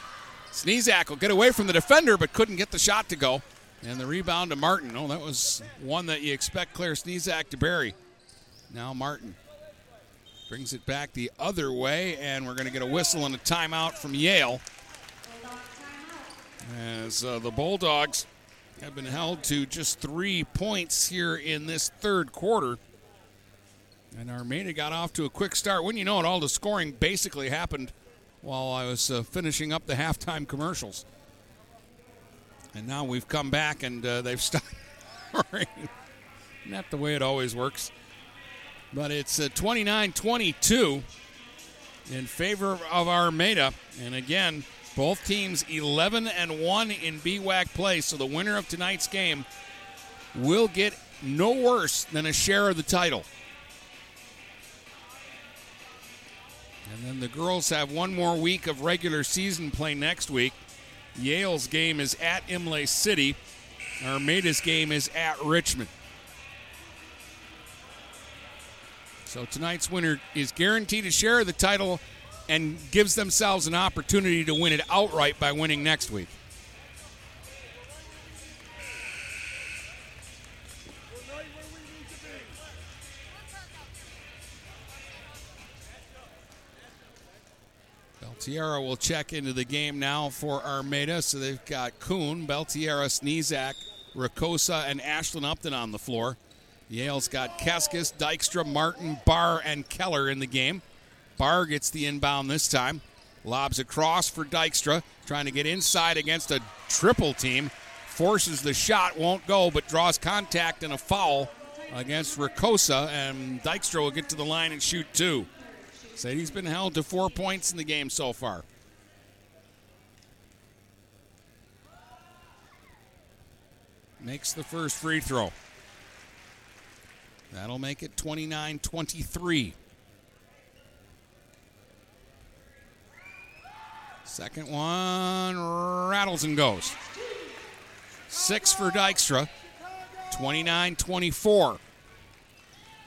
Sneszak will get away from the defender but couldn't get the shot to go. And the rebound to Martin. Oh, that was one that you expect Claire Sneszak to bury. Now Martin Brings it back the other way, and we're going to get a whistle and a timeout from Yale. As uh, the Bulldogs have been held to just three points here in this third quarter. And Armada got off to a quick start. Wouldn't you know it, all the scoring basically happened while I was uh, finishing up the halftime commercials. And now we've come back, and uh, they've stopped scoring. Not the way it always works. But it's uh, twenty-nine twenty-two in favor of Armada. And again, both teams eleven and one in B W A C play, so the winner of tonight's game will get no worse than a share of the title. And then the girls have one more week of regular season play next week. Yale's game is at Imlay City. Armada's game is at Richmond. So tonight's winner is guaranteed a share of the title and gives themselves an opportunity to win it outright by winning next week. Beltierra will check into the game now for Armada. So they've got Kuhn, Beltierra, Sneszak, Rikosa, and Ashlyn Upton on the floor. Yale's got Keskus, Dykstra, Martin, Barr, and Keller in the game. Barr gets the inbound this time. Lobs across for Dykstra, trying to get inside against a triple team. Forces the shot, won't go, but draws contact and a foul against Rikosa, and Dykstra will get to the line and shoot two. Sadie's been held to four points in the game so far. Makes the first free throw. That'll make it twenty-nine twenty-three. Second one rattles and goes. Six for Dykstra. twenty-nine twenty-four.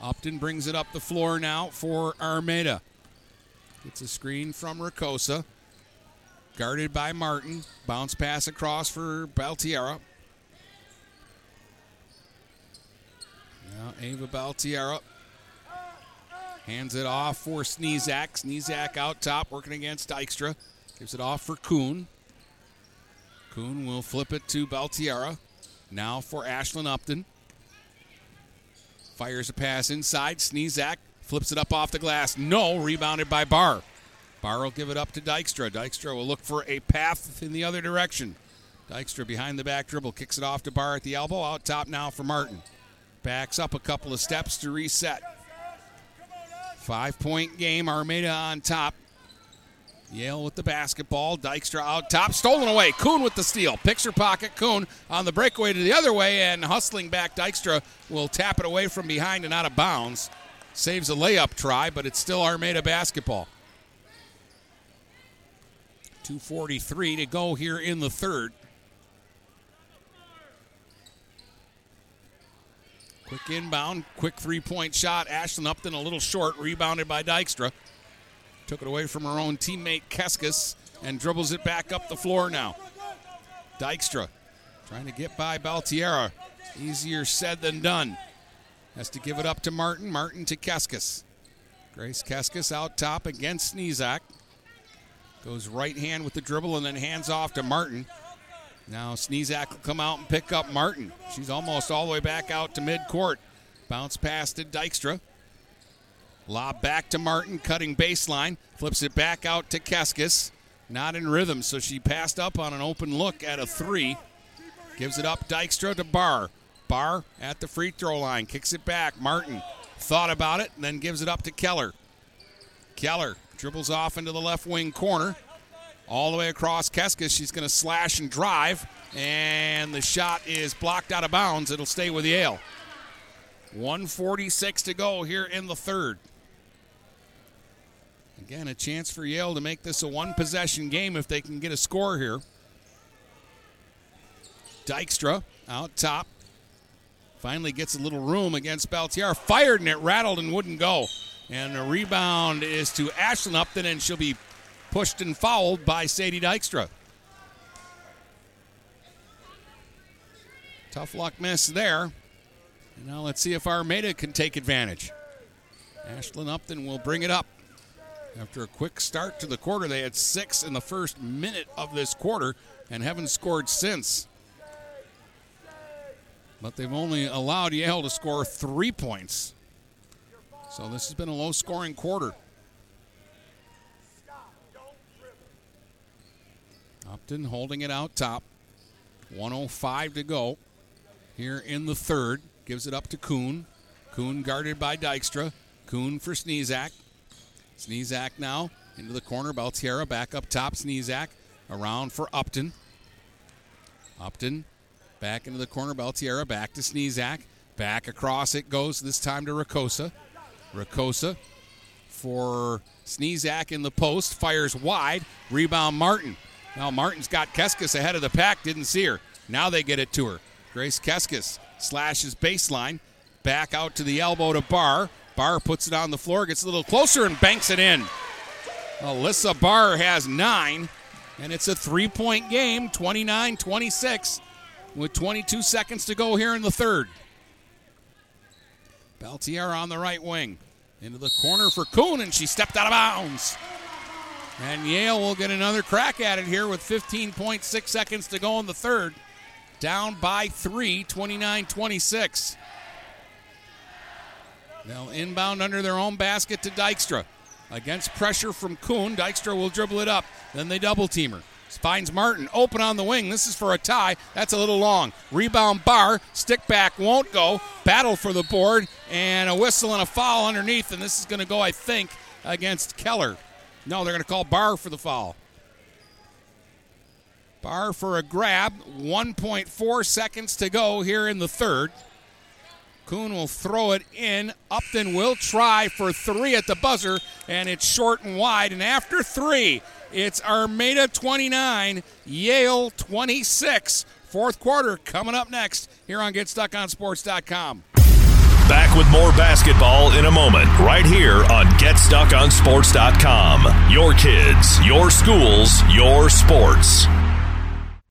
Upton brings it up the floor now for Armada. Gets a screen from Rikosa. Guarded by Martin. Bounce pass across for Beltierra. Now Ava Beltierra hands it off for Sneszak. Sneszak out top working against Dykstra. Gives it off for Kuhn. Kuhn will flip it to Beltierra. Now for Ashlyn Upton. Fires a pass inside. Sneszak flips it up off the glass. No, rebounded by Barr. Barr will give it up to Dykstra. Dykstra will look for a path in the other direction. Dykstra behind the back dribble. Kicks it off to Barr at the elbow. Out top now for Martin. Backs up a couple of steps to reset. Five-point game. Armada on top. Yale with the basketball. Dykstra out top. Stolen away. Kuhn with the steal. Picture pocket. Kuhn on the breakaway to the other way and hustling back. Dykstra will tap it away from behind and out of bounds. Saves a layup try, but it's still Armada basketball. two forty-three to go here in the third. Quick inbound. Quick three-point shot. Ashlyn Upton a little short. Rebounded by Dykstra. Took it away from her own teammate Keskus and dribbles it back up the floor now. Dykstra trying to get by Beltierra. Easier said than done. Has to give it up to Martin. Martin to Keskus. Grace Keskus out top against Sneszak. Goes right hand with the dribble and then hands off to Martin. Now Sneszak will come out and pick up Martin. She's almost all the way back out to midcourt. Bounce pass to Dykstra. Lob back to Martin, cutting baseline. Flips it back out to Keskus. Not in rhythm, so she passed up on an open look at a three. Gives it up Dykstra to Barr. Barr at the free throw line. Kicks it back. Martin thought about it, and then gives it up to Keller. Keller dribbles off into the left wing corner. All the way across Keskus. She's going to slash and drive, and the shot is blocked out of bounds. It'll stay with Yale. one forty-six to go here in the third. Again, a chance for Yale to make this a one-possession game if they can get a score here. Dykstra out top. Finally gets a little room against Beltierra. Fired, and it rattled and wouldn't go. And the rebound is to Ashlyn Upton, and she'll be pushed and fouled by Sadie Dykstra. Tough luck miss there. And now let's see if Armada can take advantage. Ashlyn Upton will bring it up. After a quick start to the quarter, they had six in the first minute of this quarter and haven't scored since. But they've only allowed Yale to score three points. So this has been a low-scoring quarter. Upton holding it out top. one oh five to go here in the third. Gives it up to Kuhn. Kuhn guarded by Dykstra. Kuhn for Sneszak. Sneszak now into the corner. Belterra back up top. Sneszak around for Upton. Upton back into the corner. Belterra back to Sneszak. Back across it goes, this time to Rokosa. Rokosa for Sneszak in the post. Fires wide. Rebound Martin. Now Martin's got Keskus ahead of the pack. Didn't see her. Now they get it to her. Grace Keskus slashes baseline. Back out to the elbow to Barr. Barr puts it on the floor, gets a little closer, and banks it in. Alyssa Barr has nine, and it's a three-point game, twenty-nine twenty-six, with twenty-two seconds to go here in the third. Beltier on the right wing. Into the corner for Kuhn, and she stepped out of bounds. And Yale will get another crack at it here with fifteen point six seconds to go in the third. Down by three, twenty-nine twenty-six. They'll inbound under their own basket to Dykstra. Against pressure from Kuhn, Dykstra will dribble it up. Then they double-team her. Finds Martin open on the wing. This is for a tie. That's a little long. Rebound Barr. Stick back won't go. Battle for the board. And a whistle and a foul underneath. And this is going to go, I think, against Keller. No, they're going to call Barr for the foul. Barr for a grab. one point four seconds to go here in the third. Kuhn will throw it in. Upton will try for three at the buzzer, and it's short and wide. And after three, it's Armada twenty-nine, Yale twenty-six. Fourth quarter coming up next here on Get Stuck On Sports dot com. Back with more basketball in a moment, right here on Get Stuck On Sports dot com. Your kids, your schools, your sports.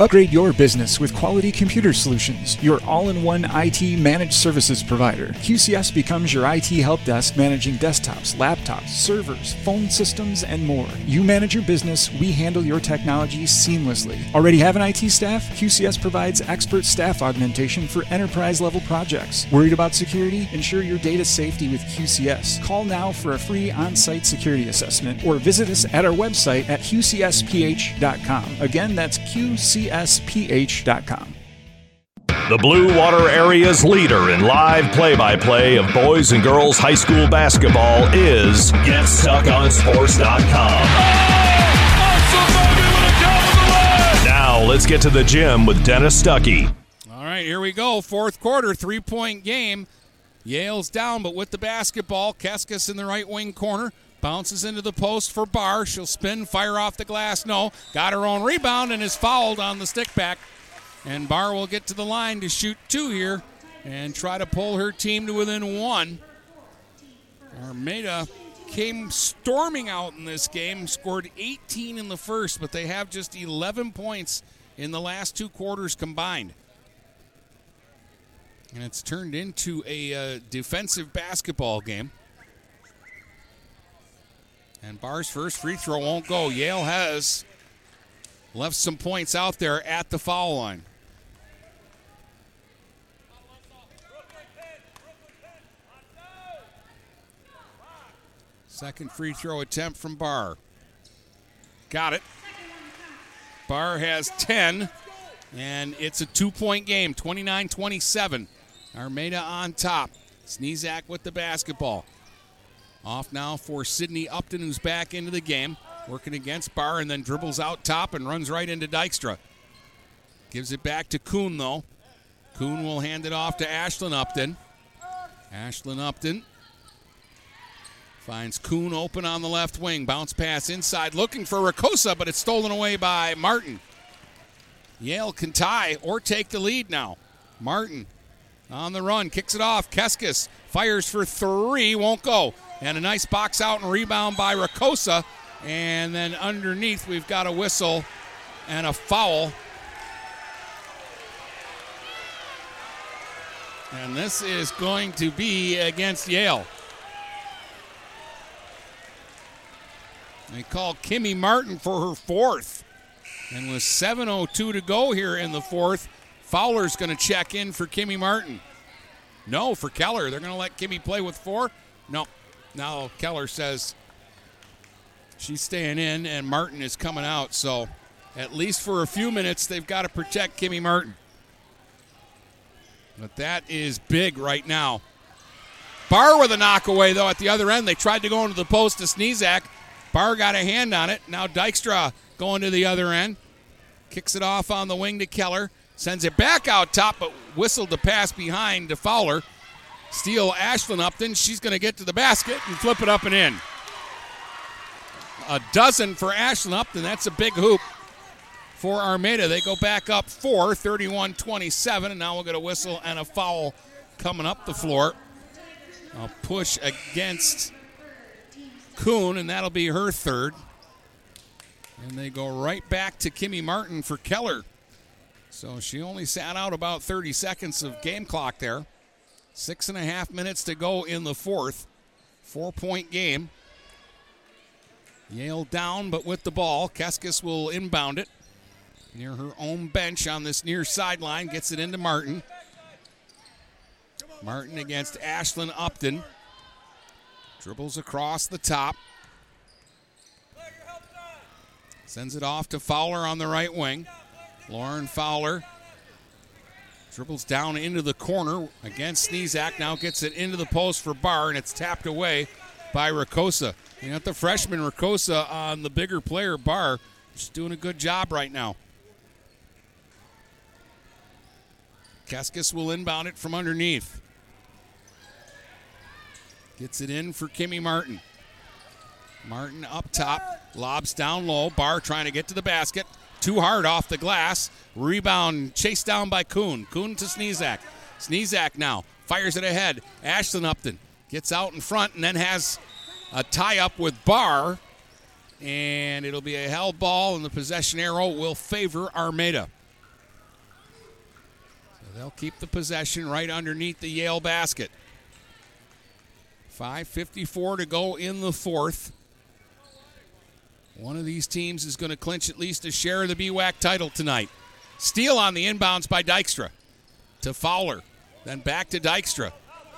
Upgrade your business with Quality Computer Solutions, your all-in-one I T managed services provider. Q C S becomes your I T help desk, managing desktops, laptops, servers, phone systems, and more. You manage your business, we handle your technology seamlessly. Already have an I T staff? Q C S provides expert staff augmentation for enterprise-level projects. Worried about security? Ensure your data safety with Q C S. Call now for a free on-site security assessment or visit us at our website at Q C S P H dot com. Again, that's Q C S. S P H dot com. The Blue Water Area's leader in live play-by-play of boys and girls high school basketball is Get Stuck On Sports dot com. Oh, now let's get to the gym with Dennis Stuckey. All right, here we go. Fourth quarter, three-point game. Yale's down, but with the basketball, Keskus in the right wing corner. Bounces into the post for Barr. She'll spin, fire off the glass. No. Got her own rebound and is fouled on the stick back. And Barr will get to the line to shoot two here and try to pull her team to within one. Armada came storming out in this game, scored eighteen in the first, but they have just eleven points in the last two quarters combined. And it's turned into a uh, defensive basketball game. And Barr's first free throw won't go. Yale has left some points out there at the foul line. Second free throw attempt from Barr. Got it. Barr has ten, and it's a two-point game, twenty-nine twenty-seven. Armada on top. Sneszak with the basketball. Off now for Sydney Upton, who's back into the game. Working against Barr and then dribbles out top and runs right into Dykstra. Gives it back to Kuhn, though. Kuhn will hand it off to Ashlyn Upton. Ashlyn Upton Finds Kuhn open on the left wing. Bounce pass inside looking for Rikosa, but it's stolen away by Martin. Yale can tie or take the lead now. Martin on the run, kicks it off. Keskus fires for three, won't go. And a nice box out and rebound by Rikosa. And then underneath we've got a whistle and a foul. And this is going to be against Yale. They call Kimmy Martin for her fourth. And with seven oh two to go here in the fourth, Fowler's going to check in for Kimmy Martin. No, for Keller. They're going to let Kimmy play with four? No. Now Keller says she's staying in and Martin is coming out. So at least for a few minutes, they've got to protect Kimmy Martin. But that is big right now. Barr with a knockaway, though, at the other end. They tried to go into the post to Sneszak. Barr got a hand on it. Now Dykstra going to the other end. Kicks it off on the wing to Keller. Sends it back out top, but whistled the pass behind to Fowler. Steal Ashlyn Upton. She's going to get to the basket and flip it up and in. A dozen for Ashlyn Upton. That's a big hoop for Armada. They go back up four, thirty-one twenty-seven, and now we'll get a whistle and a foul coming up the floor. A push against Kuhn, and that'll be her third. And they go right back to Kimmy Martin for Keller. So she only sat out about thirty seconds of game clock there. Six and a half minutes to go in the fourth. Four-point game. Yale down, but with the ball. Keskus will inbound it near her own bench on this near sideline. Gets it into Martin. Martin against Ashlyn Upton. Dribbles across the top. Sends it off to Fowler on the right wing. Lauren Fowler dribbles down into the corner against Sneszak. Now gets it into the post for Barr, and it's tapped away by Rikosa. You got the freshman Rikosa on the bigger player, Barr. She's doing a good job right now. Keskus will inbound it from underneath. Gets it in for Kimmy Martin. Martin up top, lobs down low. Barr trying to get to the basket. Too hard off the glass. Rebound chased down by Kuhn. Kuhn to Sneszak. Sneszak now fires it ahead. Ashlyn Upton gets out in front and then has a tie-up with Barr. And it'll be a held ball, and the possession arrow will favor Armada. So they'll keep the possession right underneath the Yale basket. five fifty-four to go in the fourth. One of these teams is going to clinch at least a share of the B WAC title tonight. Steal on the inbounds by Dykstra to Fowler. Then back to Dykstra.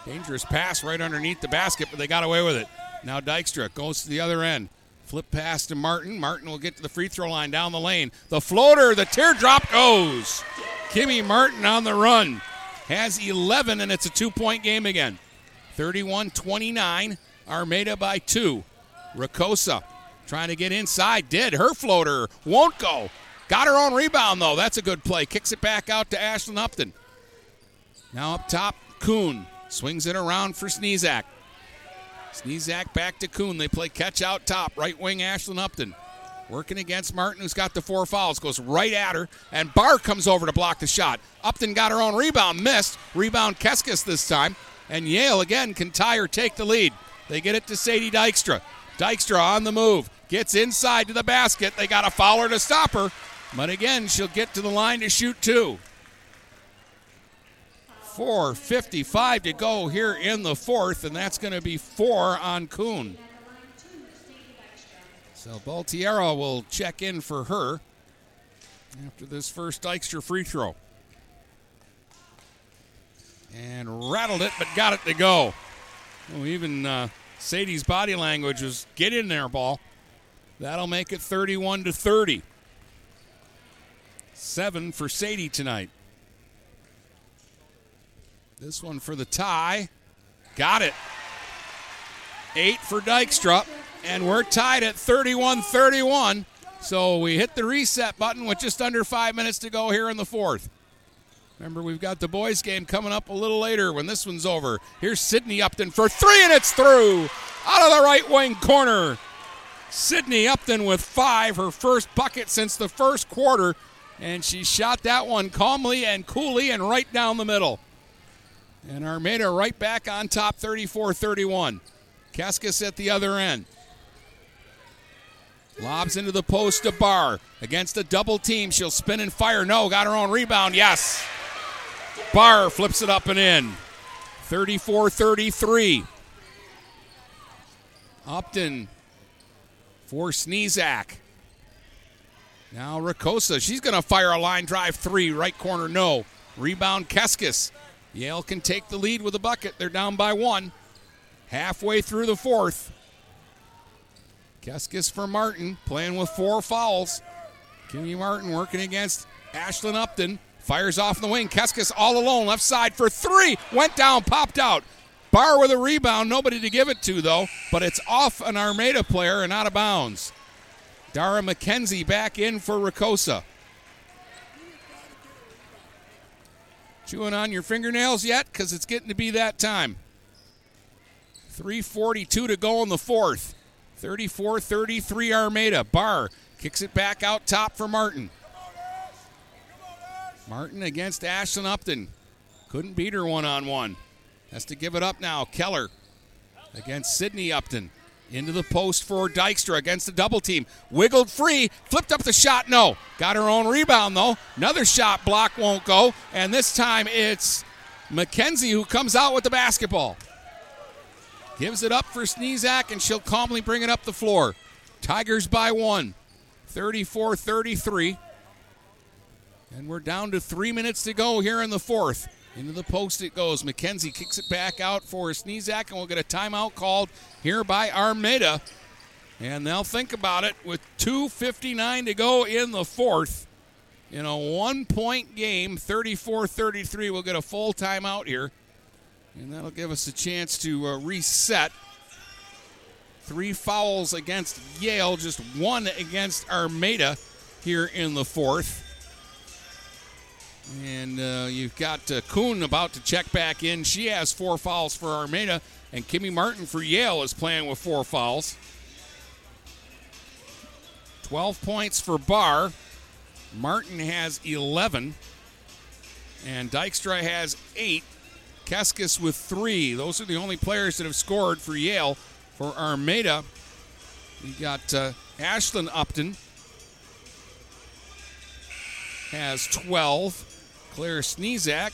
Dangerous pass right underneath the basket, but they got away with it. Now Dykstra goes to the other end. Flip pass to Martin. Martin will get to the free throw line down the lane. The floater, the teardrop goes. Kimmy Martin on the run. Has eleven, and it's a two-point game again. thirty-one twenty-nine, Armada by two. Rikosa trying to get inside, did. Her floater won't go. Got her own rebound, though. That's a good play. Kicks it back out to Ashlyn Upton. Now up top, Kuhn swings it around for Sneszak. Sneszak back to Kuhn. They play catch out top. Right wing, Ashlyn Upton. Working against Martin, who's got the four fouls. Goes right at her, and Barr comes over to block the shot. Upton got her own rebound, missed. Rebound Keskus this time. And Yale, again, can tie or take the lead. They get it to Sadie Dykstra. Dykstra on the move. Gets inside to the basket. They got a fouler to stop her. But again, she'll get to the line to shoot two. four fifty-five to go here in the fourth, and that's going to be four on Kuhn. So Baltiero will check in for her after this first Dykstra free throw. And rattled it, but got it to go. Oh, even uh, Sadie's body language was, get in there, ball. That'll make it thirty-one to thirty. Seven for Sadie tonight. This one for the tie. Got it. Eight for Dykstra, and we're tied at thirty-one thirty-one. So we hit the reset button with just under five minutes to go here in the fourth. Remember, we've got the boys' game coming up a little later when this one's over. Here's Sydney Upton for three, and it's through. out of the right wing corner. Sydney Upton with five, her first bucket since the first quarter, and she shot that one calmly and coolly and right down the middle. And Armada right back on top, thirty-four thirty-one. Keskus at the other end. Lobs into the post to Barr. Against a double team, she'll spin and fire. No, got her own rebound, yes. Barr flips it up and in. thirty-four thirty-three. Upton for Sneszak. Now Rikosa, she's going to fire a line drive three, right corner, no. Rebound Keskus. Yale can take the lead with a bucket. They're down by one. Halfway through the fourth. Keskus for Martin, playing with four fouls. Kimmy Martin working against Ashlyn Upton. Fires off the wing. Keskus all alone, left side for three. Went down, popped out. Barr with a rebound. Nobody to give it to, though. But it's off an Armada player and out of bounds. Dara McKenzie back in for Rikosa. Chewing on your fingernails yet? Because it's getting to be that time. three forty-two to go in the fourth. thirty-four thirty-three Armada. Barr kicks it back out top for Martin. Martin against Ashlyn Upton. Couldn't beat her one-on-one. Has to give it up now. Keller against Sydney Upton. Into the post for Dykstra against the double team. Wiggled free, flipped up the shot, no. Got her own rebound, though. Another shot block won't go, and this time it's McKenzie who comes out with the basketball. Gives it up for Sneszak, and she'll calmly bring it up the floor. Tigers by one, thirty-four thirty-three. And we're down to three minutes to go here in the fourth. Into the post it goes. McKenzie kicks it back out for Sneszak, and we'll get a timeout called here by Armada. And they'll think about it with two fifty-nine to go in the fourth. In a one-point game, thirty-four thirty-three, we'll get a full timeout here. And that'll give us a chance to uh, reset. Three fouls against Yale, just one against Armada here in the fourth. And uh, you've got uh, Kuhn about to check back in. She has four fouls for Armada, and Kimmy Martin for Yale is playing with four fouls. twelve points for Barr. Martin has eleven. And Dykstra has eight. Keskus with three. Those are the only players that have scored for Yale. For Armada, you got uh, Ashlyn Upton has twelve. Claire Sneszak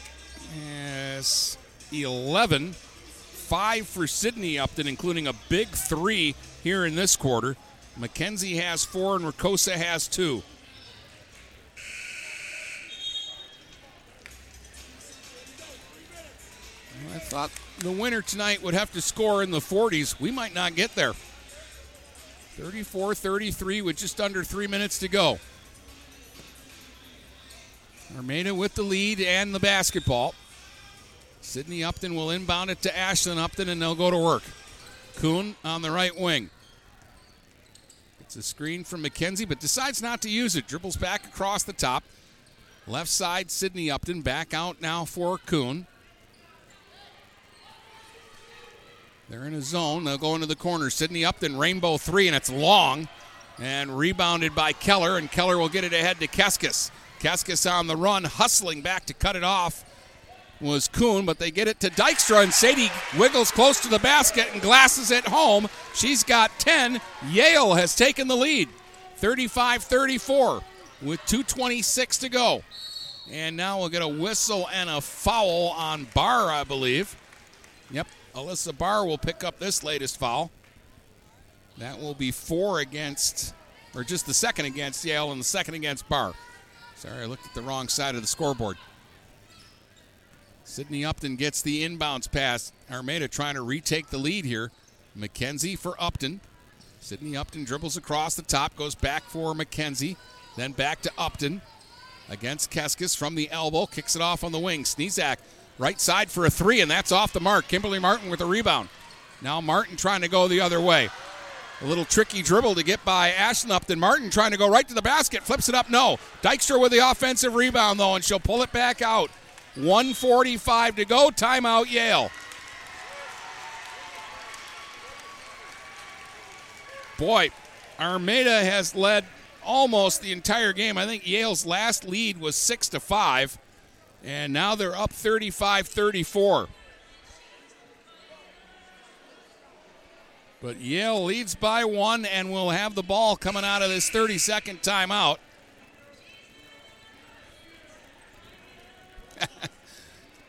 has eleven. Five for Sydney Upton, including a big three here in this quarter. McKenzie has four, and Rikosa has two. Well, I thought the winner tonight would have to score in the forties. We might not get there. thirty-four thirty-three with just under three minutes to go. Armada with the lead and the basketball. Sydney Upton will inbound it to Ashlyn Upton, and they'll go to work. Kuhn on the right wing. It's a screen from McKenzie, but decides not to use it. Dribbles back across the top. Left side, Sydney Upton back out now for Kuhn. They're in a zone. They'll go into the corner. Sydney Upton, rainbow three, and it's long. And rebounded by Keller, and Keller will get it ahead to Keskus. Keskus on the run, hustling back to cut it off was Kuhn, but they get it to Dykstra, and Sadie wiggles close to the basket and glasses it home. She's got ten. Yale has taken the lead, thirty-five thirty-four, with two twenty-six to go. And now we'll get a whistle and a foul on Barr, I believe. Yep, Alyssa Barr will pick up this latest foul. That will be four against, or just the second against Yale and the second against Barr. Sorry, I looked at the wrong side of the scoreboard. Sydney Upton gets the inbounds pass. Armada trying to retake the lead here. McKenzie for Upton. Sydney Upton dribbles across the top, goes back for McKenzie, then back to Upton. Against Keskus from the elbow, kicks it off on the wing. Sneszak right side for a three, and that's off the mark. Kimberly Martin with a rebound. Now Martin trying to go the other way. A little tricky dribble to get by Ashlyn Upton. Martin trying to go right to the basket. Flips it up, no. Dykstra with the offensive rebound, though, and she'll pull it back out. one forty-five to go. Timeout, Yale. Boy, Armada has led almost the entire game. I think Yale's last lead was six to five, and now they're up thirty-five thirty-four. But Yale leads by one and will have the ball coming out of this thirty-second timeout.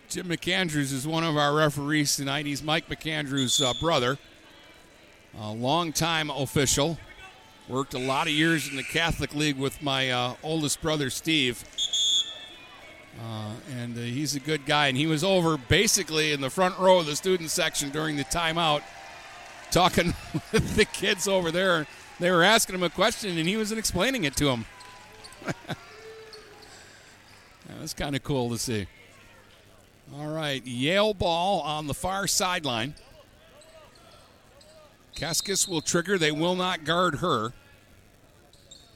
Jim McAndrews is one of our referees tonight. He's Mike McAndrews' uh, brother, a longtime official. Worked a lot of years in the Catholic League with my uh, oldest brother, Steve. Uh, and uh, he's a good guy. And he was over basically in the front row of the student section during the timeout, talking with the kids over there. They were asking him a question, and he wasn't explaining it to them. That was kind of cool to see. All right, Yale ball on the far sideline. Keskus will trigger. They will not guard her.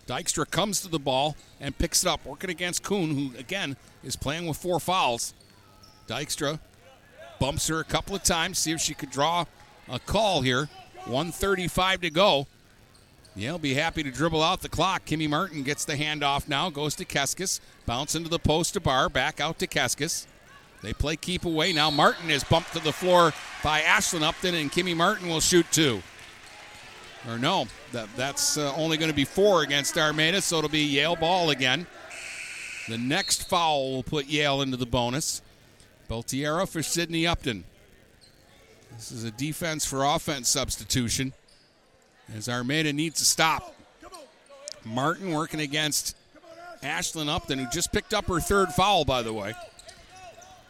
Dykstra comes to the ball and picks it up, working against Kuhn, who, again, is playing with four fouls. Dykstra bumps her a couple of times, see if she could draw a call here. one thirty-five to go. Yale be happy to dribble out the clock. Kimmy Martin gets the handoff now, goes to Keskus, bounce into the post to Barr, back out to Keskus. They play keep away. Now Martin is bumped to the floor by Ashlyn Upton, and Kimmy Martin will shoot two. Or no, that, that's uh, only going to be four against Armada, so it'll be Yale ball again. The next foul will put Yale into the bonus. Beltiera for Sydney Upton. This is a defense for offense substitution, as Armada needs to stop. Martin working against Ashlyn Upton, who just picked up her third foul, by the way.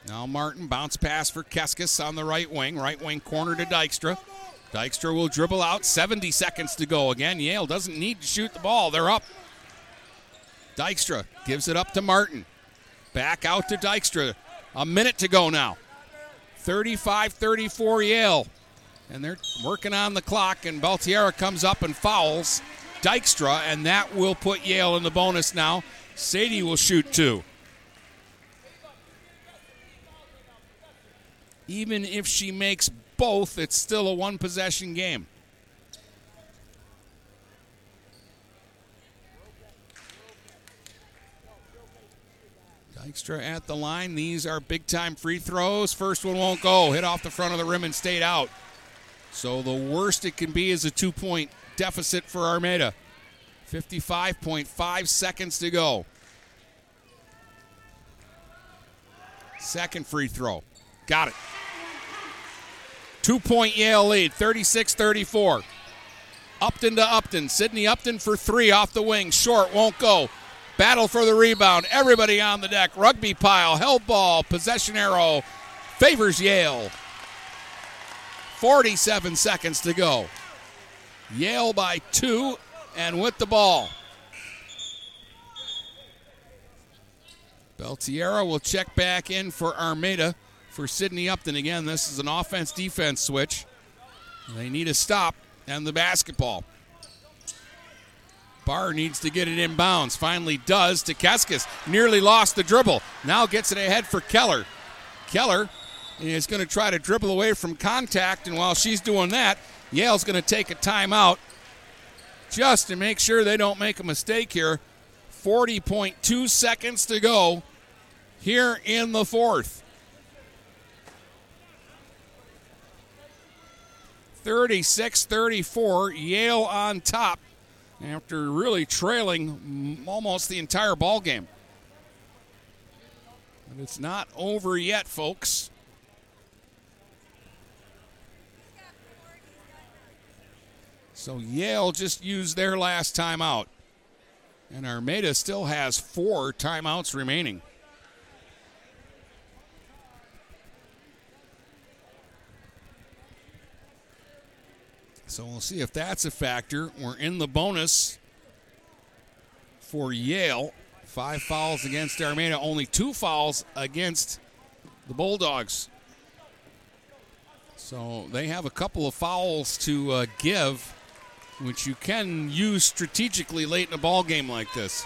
Now Martin, bounce pass for Keskus on the right wing. Right wing corner to Dykstra. Dykstra will dribble out. seventy seconds to go. Again, Yale doesn't need to shoot the ball. They're up. Dykstra gives it up to Martin. Back out to Dykstra. A minute to go now. thirty-five thirty-four Yale. And they're working on the clock, and Beltiera comes up and fouls Dykstra, and that will put Yale in the bonus now. Sadie will shoot two. Even if she makes both, it's still a one-possession game. Dykstra at the line. These are big-time free throws. First one won't go. Hit off the front of the rim and stayed out. So the worst it can be is a two-point deficit for Armada. fifty-five point five seconds to go. Second free throw. Got it. Two-point Yale lead, thirty-six thirty-four. Upton to Upton. Sydney Upton for three off the wing. Short, won't go. Battle for the rebound. Everybody on the deck. Rugby pile, held ball, possession arrow. Favors Yale. forty-seven seconds to go. Yale by two and with the ball. Beltiera will check back in for Armada. For Sydney Upton, again, this is an offense-defense switch. They need a stop and the basketball. Barr needs to get it inbounds. Finally does to Keskus. Nearly lost the dribble. Now gets it ahead for Keller. Keller is going to try to dribble away from contact, and while she's doing that, Yale's going to take a timeout just to make sure they don't make a mistake here. forty point two seconds to go here in the fourth. thirty-six thirty-four, Yale on top after really trailing almost the entire ball game. But it's not over yet, folks. So Yale just used their last timeout. And Armada still has four timeouts remaining. So we'll see if that's a factor. We're in the bonus for Yale. Five fouls against Armada, only two fouls against the Bulldogs. So they have a couple of fouls to uh, give, which you can use strategically late in a ball game like this.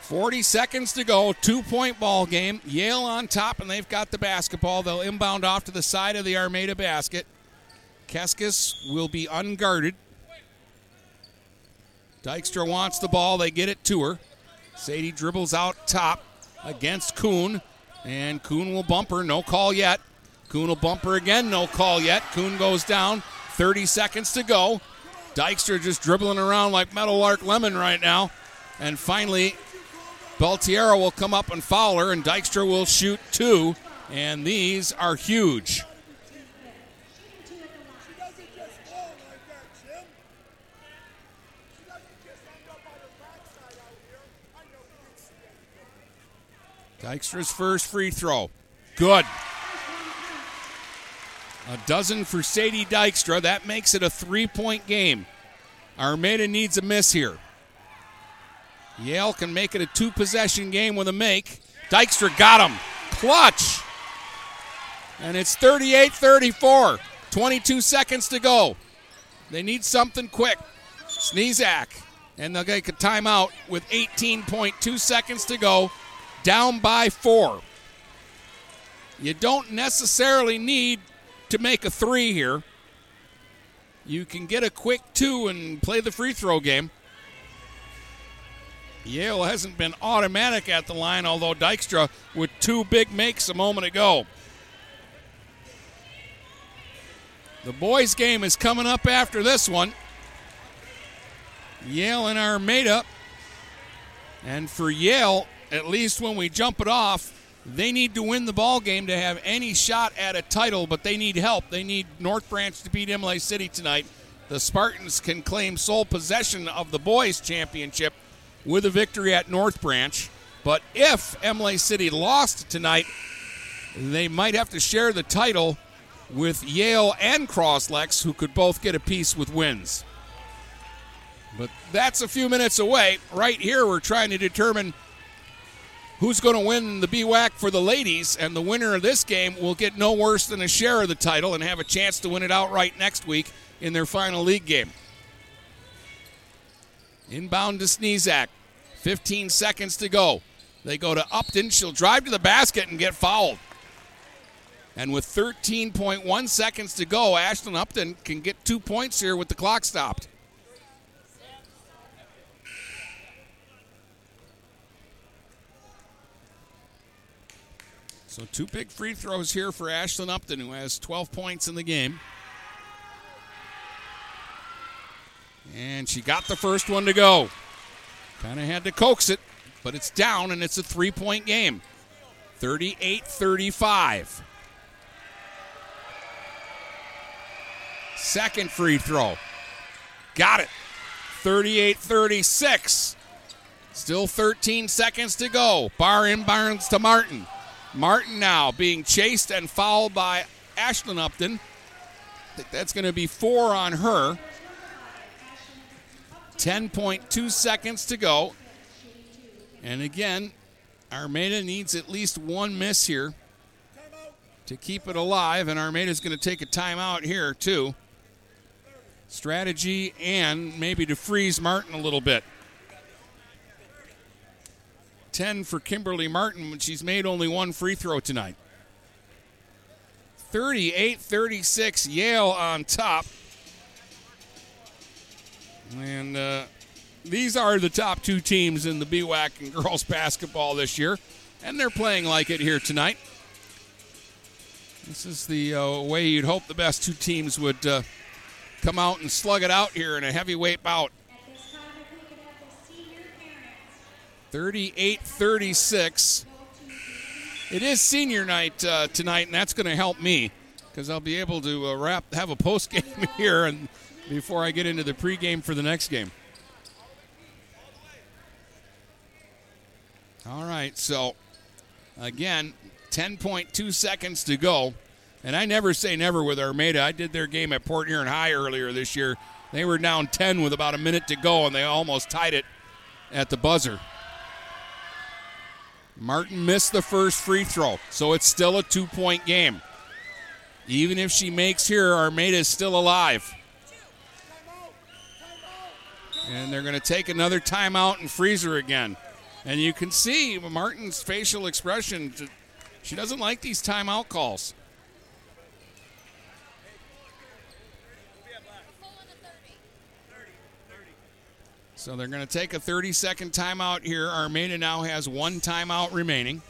forty seconds to go, two-point ball game. Yale on top, and they've got the basketball. They'll inbound off to the side of the Armada basket. Keskus will be unguarded. Dykstra wants the ball. They get it to her. Sadie dribbles out top against Kuhn, and Kuhn will bump her. No call yet. Kuhn will bump her again. No call yet. Kuhn goes down. thirty seconds to go. Dykstra just dribbling around like Meadowlark Lemon right now. And finally, Beltiera will come up and foul her, and Dykstra will shoot two. And these are huge. Dykstra's first free throw. Good. A dozen for Sadie Dykstra. That makes it a three-point game. Armada needs a miss here. Yale can make it a two-possession game with a make. Dykstra got him. Clutch. And it's thirty-eight thirty-four. twenty-two seconds to go. They need something quick. Sneszak. And they'll get a timeout with eighteen point two seconds to go. Down by four. You don't necessarily need to make a three here. You can get a quick two and play the free throw game. Yale hasn't been automatic at the line, although Dykstra with two big makes a moment ago. The boys' game is coming up after this one. Yale and Armada. And for Yale, at least when we jump it off, they need to win the ball game to have any shot at a title, but they need help. They need North Branch to beat Imlay City tonight. The Spartans can claim sole possession of the boys' championship with a victory at North Branch. But if Imlay City lost tonight, they might have to share the title with Yale and Crosslex, who could both get a piece with wins. But that's a few minutes away. Right here, we're trying to determine who's going to win the B WAC for the ladies, and the winner of this game will get no worse than a share of the title and have a chance to win it outright next week in their final league game. Inbound to Sneszak. fifteen seconds to go. They go to Upton. She'll drive to the basket and get fouled. And with thirteen point one seconds to go, Ashlyn Upton can get two points here with the clock stopped. So two big free throws here for Ashlyn Upton, who has twelve points in the game. And she got the first one to go. Kind of had to coax it, but it's down, and it's a three-point game. thirty-eight thirty-five. Second free throw. Got it. thirty-eight thirty-six. Still thirteen seconds to go. Barr inbounds to Martin. Martin now being chased and fouled by Ashlyn Upton. I think that's going to be four on her. ten point two seconds to go. And again, Armada needs at least one miss here to keep it alive, and Armada's going to take a timeout here too. Strategy and maybe to freeze Martin a little bit. ten for Kimberly Martin when she's made only one free throw tonight. thirty-eight thirty-six, Yale on top. And uh, these are the top two teams in the B WAC and girls basketball this year, and they're playing like it here tonight. This is the uh, way you'd hope the best two teams would uh, come out and slug it out here in a heavyweight bout. thirty-eight thirty-six. It is senior night uh, tonight, and that's going to help me because I'll be able to uh, wrap have a postgame here and before I get into the pregame for the next game. All right, so again, ten point two seconds to go, and I never say never with Armada. I did their game at Port Huron High earlier this year. They were down ten with about a minute to go, and they almost tied it at the buzzer. Martin missed the first free throw, so it's still a two-point game. Even if she makes here, Armada is still alive. And they're going to take another timeout and freeze her again. And you can see Martin's facial expression. She doesn't like these timeout calls. So they're going to take a thirty-second timeout here. Armada now has one timeout remaining.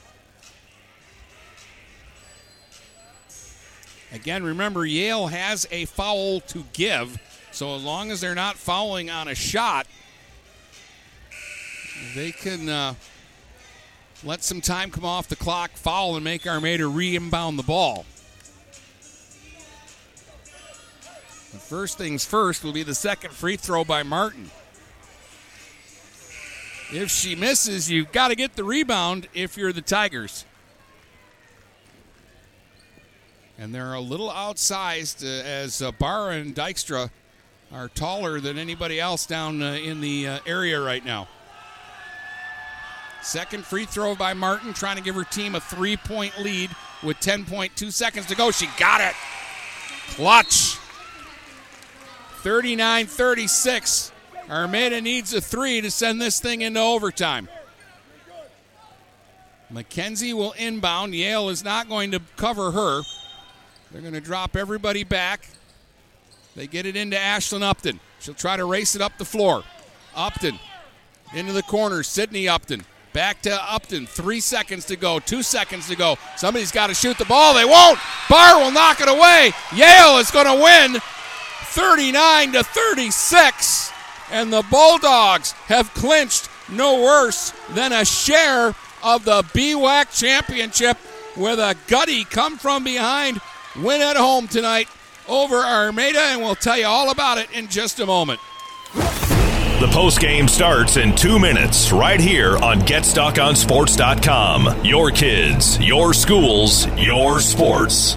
Again, remember, Yale has a foul to give. So as long as they're not fouling on a shot, they can uh, let some time come off the clock, foul, and make Armada re-inbound the ball. And first things first will be the second free throw by Martin. If she misses, you've got to get the rebound if you're the Tigers. And they're a little outsized uh, as uh, Barr and Dykstra are taller than anybody else down uh, in the uh, area right now. Second free throw by Martin, trying to give her team a three-point lead with ten point two seconds to go. She got it. Clutch. thirty-nine thirty-six. Armada needs a three to send this thing into overtime. McKenzie will inbound. Yale is not going to cover her. They're going to drop everybody back. They get it into Ashlyn Upton. She'll try to race it up the floor. Upton into the corner. Sydney Upton. Back to Upton. Three seconds to go. Two seconds to go. Somebody's got to shoot the ball. They won't. Barr will knock it away. Yale is going to win thirty-nine to thirty-six. And the Bulldogs have clinched no worse than a share of the B WAC championship with a gutty come from behind win at home tonight over Armada, and we'll tell you all about it in just a moment. The postgame starts in two minutes right here on Get Stuck On Sports dot com. Your kids, your schools, your sports.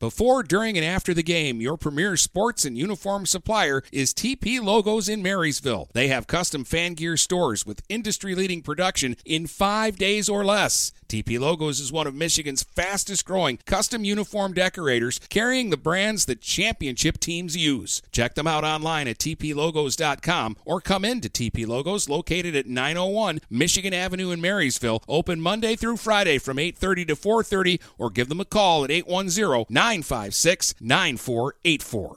Before, during, and after the game, your premier sports and uniform supplier is T P Logos in Marysville. They have custom fan gear stores with industry-leading production in five days or less. T P Logos is one of Michigan's fastest-growing custom uniform decorators, carrying the brands that championship teams use. Check them out online at T P logos dot com or come in to T P Logos, located at nine oh one Michigan Avenue in Marysville, open Monday through Friday from eight thirty to four thirty, or give them a call at eight one zero, nine five six, nine four eight four.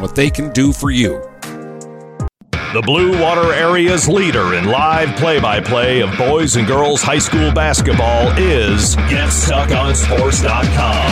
what they can do for you. The Blue Water area's leader in live play-by-play of boys and girls high school basketball is Get Stuck On Sports dot com.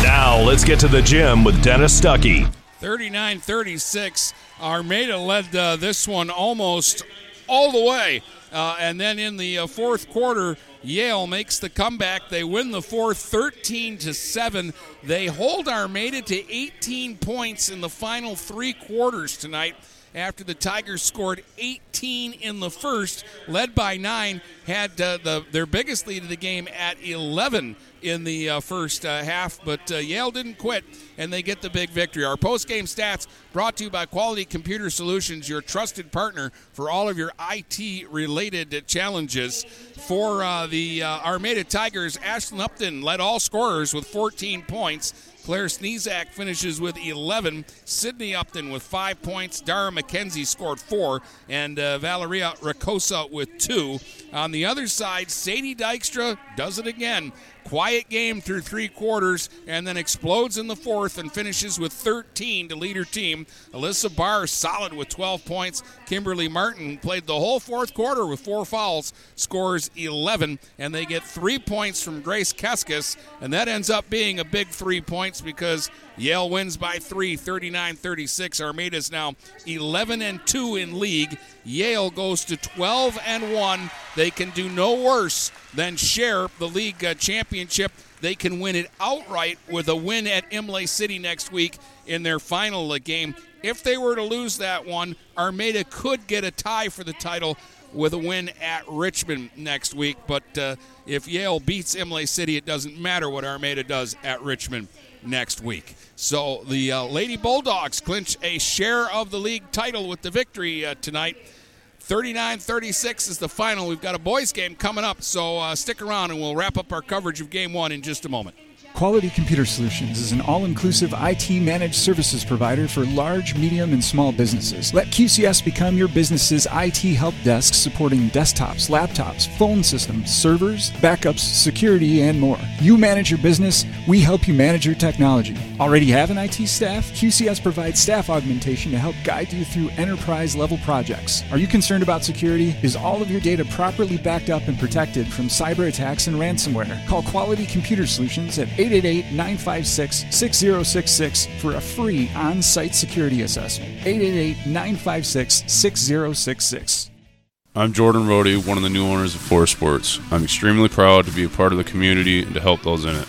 Oh, now let's get to the gym with Dennis Stuckey. thirty-nine thirty-six. Armada led uh, this one almost all the way. Uh, and then in the uh, fourth quarter, Yale makes the comeback. They win the fourth thirteen to seven. They hold Armada to eighteen points in the final three quarters tonight after the Tigers scored eighteen in the first, led by nine, had uh, the, their biggest lead of the game at eleven in the uh, first uh, half. But uh, Yale didn't quit, and they get the big victory. Our post-game stats brought to you by Quality Computer Solutions, your trusted partner for all of your I T-related challenges. For uh, the uh, Armada Tigers, Ashlyn Upton led all scorers with fourteen points. Claire Sneszak finishes with eleven. Sydney Upton with five points. Dara McKenzie scored four. And uh, Valeria Ricosa with two. On the other side, Sadie Dykstra does it again. Quiet game through three quarters and then explodes in the fourth and finishes with thirteen to lead her team. Alyssa Barr solid with twelve points. Kimberly Martin played the whole fourth quarter with four fouls, scores eleven, and they get three points from Grace Keskus, and that ends up being a big three points because Yale wins by three, thirty-nine thirty-six. Armada's now eleven and two in league. Yale goes to twelve and one. They can do no worse than share the league uh, championship. They can win it outright with a win at Imlay City next week in their final uh, game. If they were to lose that one, Armada could get a tie for the title with a win at Richmond next week. But uh, if Yale beats Imlay City, it doesn't matter what Armada does at Richmond next week. So the uh, Lady Bulldogs clinch a share of the league title with the victory uh, tonight. thirty-nine thirty-six is the final. We've got a boys game coming up, so uh, stick around and we'll wrap up our coverage of game one in just a moment. Quality Computer Solutions is an all-inclusive I T managed services provider for large, medium, and small businesses. Let Q C S become your business's I T help desk, supporting desktops, laptops, phone systems, servers, backups, security, and more. You manage your business, we help you manage your technology. Already have an I T staff? Q C S provides staff augmentation to help guide you through enterprise-level projects. Are you concerned about security? Is all of your data properly backed up and protected from cyber attacks and ransomware? Call Quality Computer Solutions at eight eight eight, nine five six, six zero six six for a free on-site security assessment. eight eight eight, nine five six, six zero six six. I'm Jordan Rohde, one of the new owners of Four Sports. I'm extremely proud to be a part of the community and to help those in it.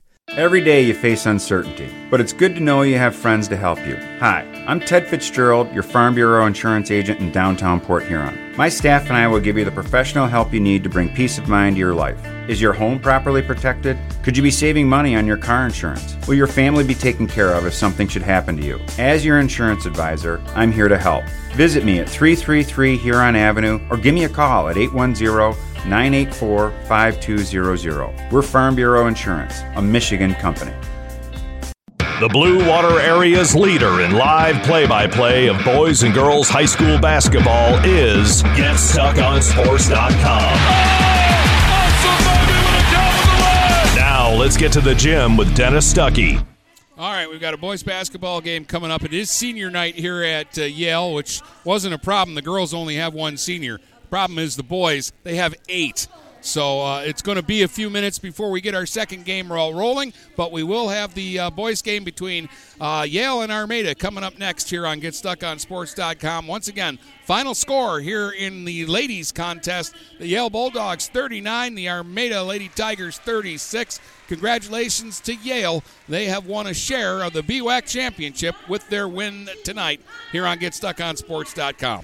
Every day you face uncertainty, but it's good to know you have friends to help you. Hi, I'm Ted Fitzgerald, your Farm Bureau Insurance agent in downtown Port Huron. My staff and I will give you the professional help you need to bring peace of mind to your life. Is your home properly protected? Could you be saving money on your car insurance? Will your family be taken care of if something should happen to you? As your insurance advisor, I'm here to help. Visit me at three thirty-three Huron Avenue or give me a call at eight one zero, nine eight four, five two zero zero. We're Farm Bureau Insurance, a Michigan company. The Blue Water Area's leader in live play-by-play of boys and girls high school basketball is Get Stuck On Sports dot com. Oh, now let's get to the gym with Dennis Stuckey. All right, we've got a boys basketball game coming up. It is senior night here at uh, Yale, which wasn't a problem. The girls only have one senior. Problem is the boys, they have eight. So uh, it's going to be a few minutes before we get our second game all rolling, but we will have the uh, boys game between uh, Yale and Armada coming up next here on Get Stuck On Sports dot com. Once again, final score here in the ladies contest. The Yale Bulldogs thirty-nine, the Armada Lady Tigers thirty-six. Congratulations to Yale. They have won a share of the B WAC championship with their win tonight here on Get Stuck On Sports dot com.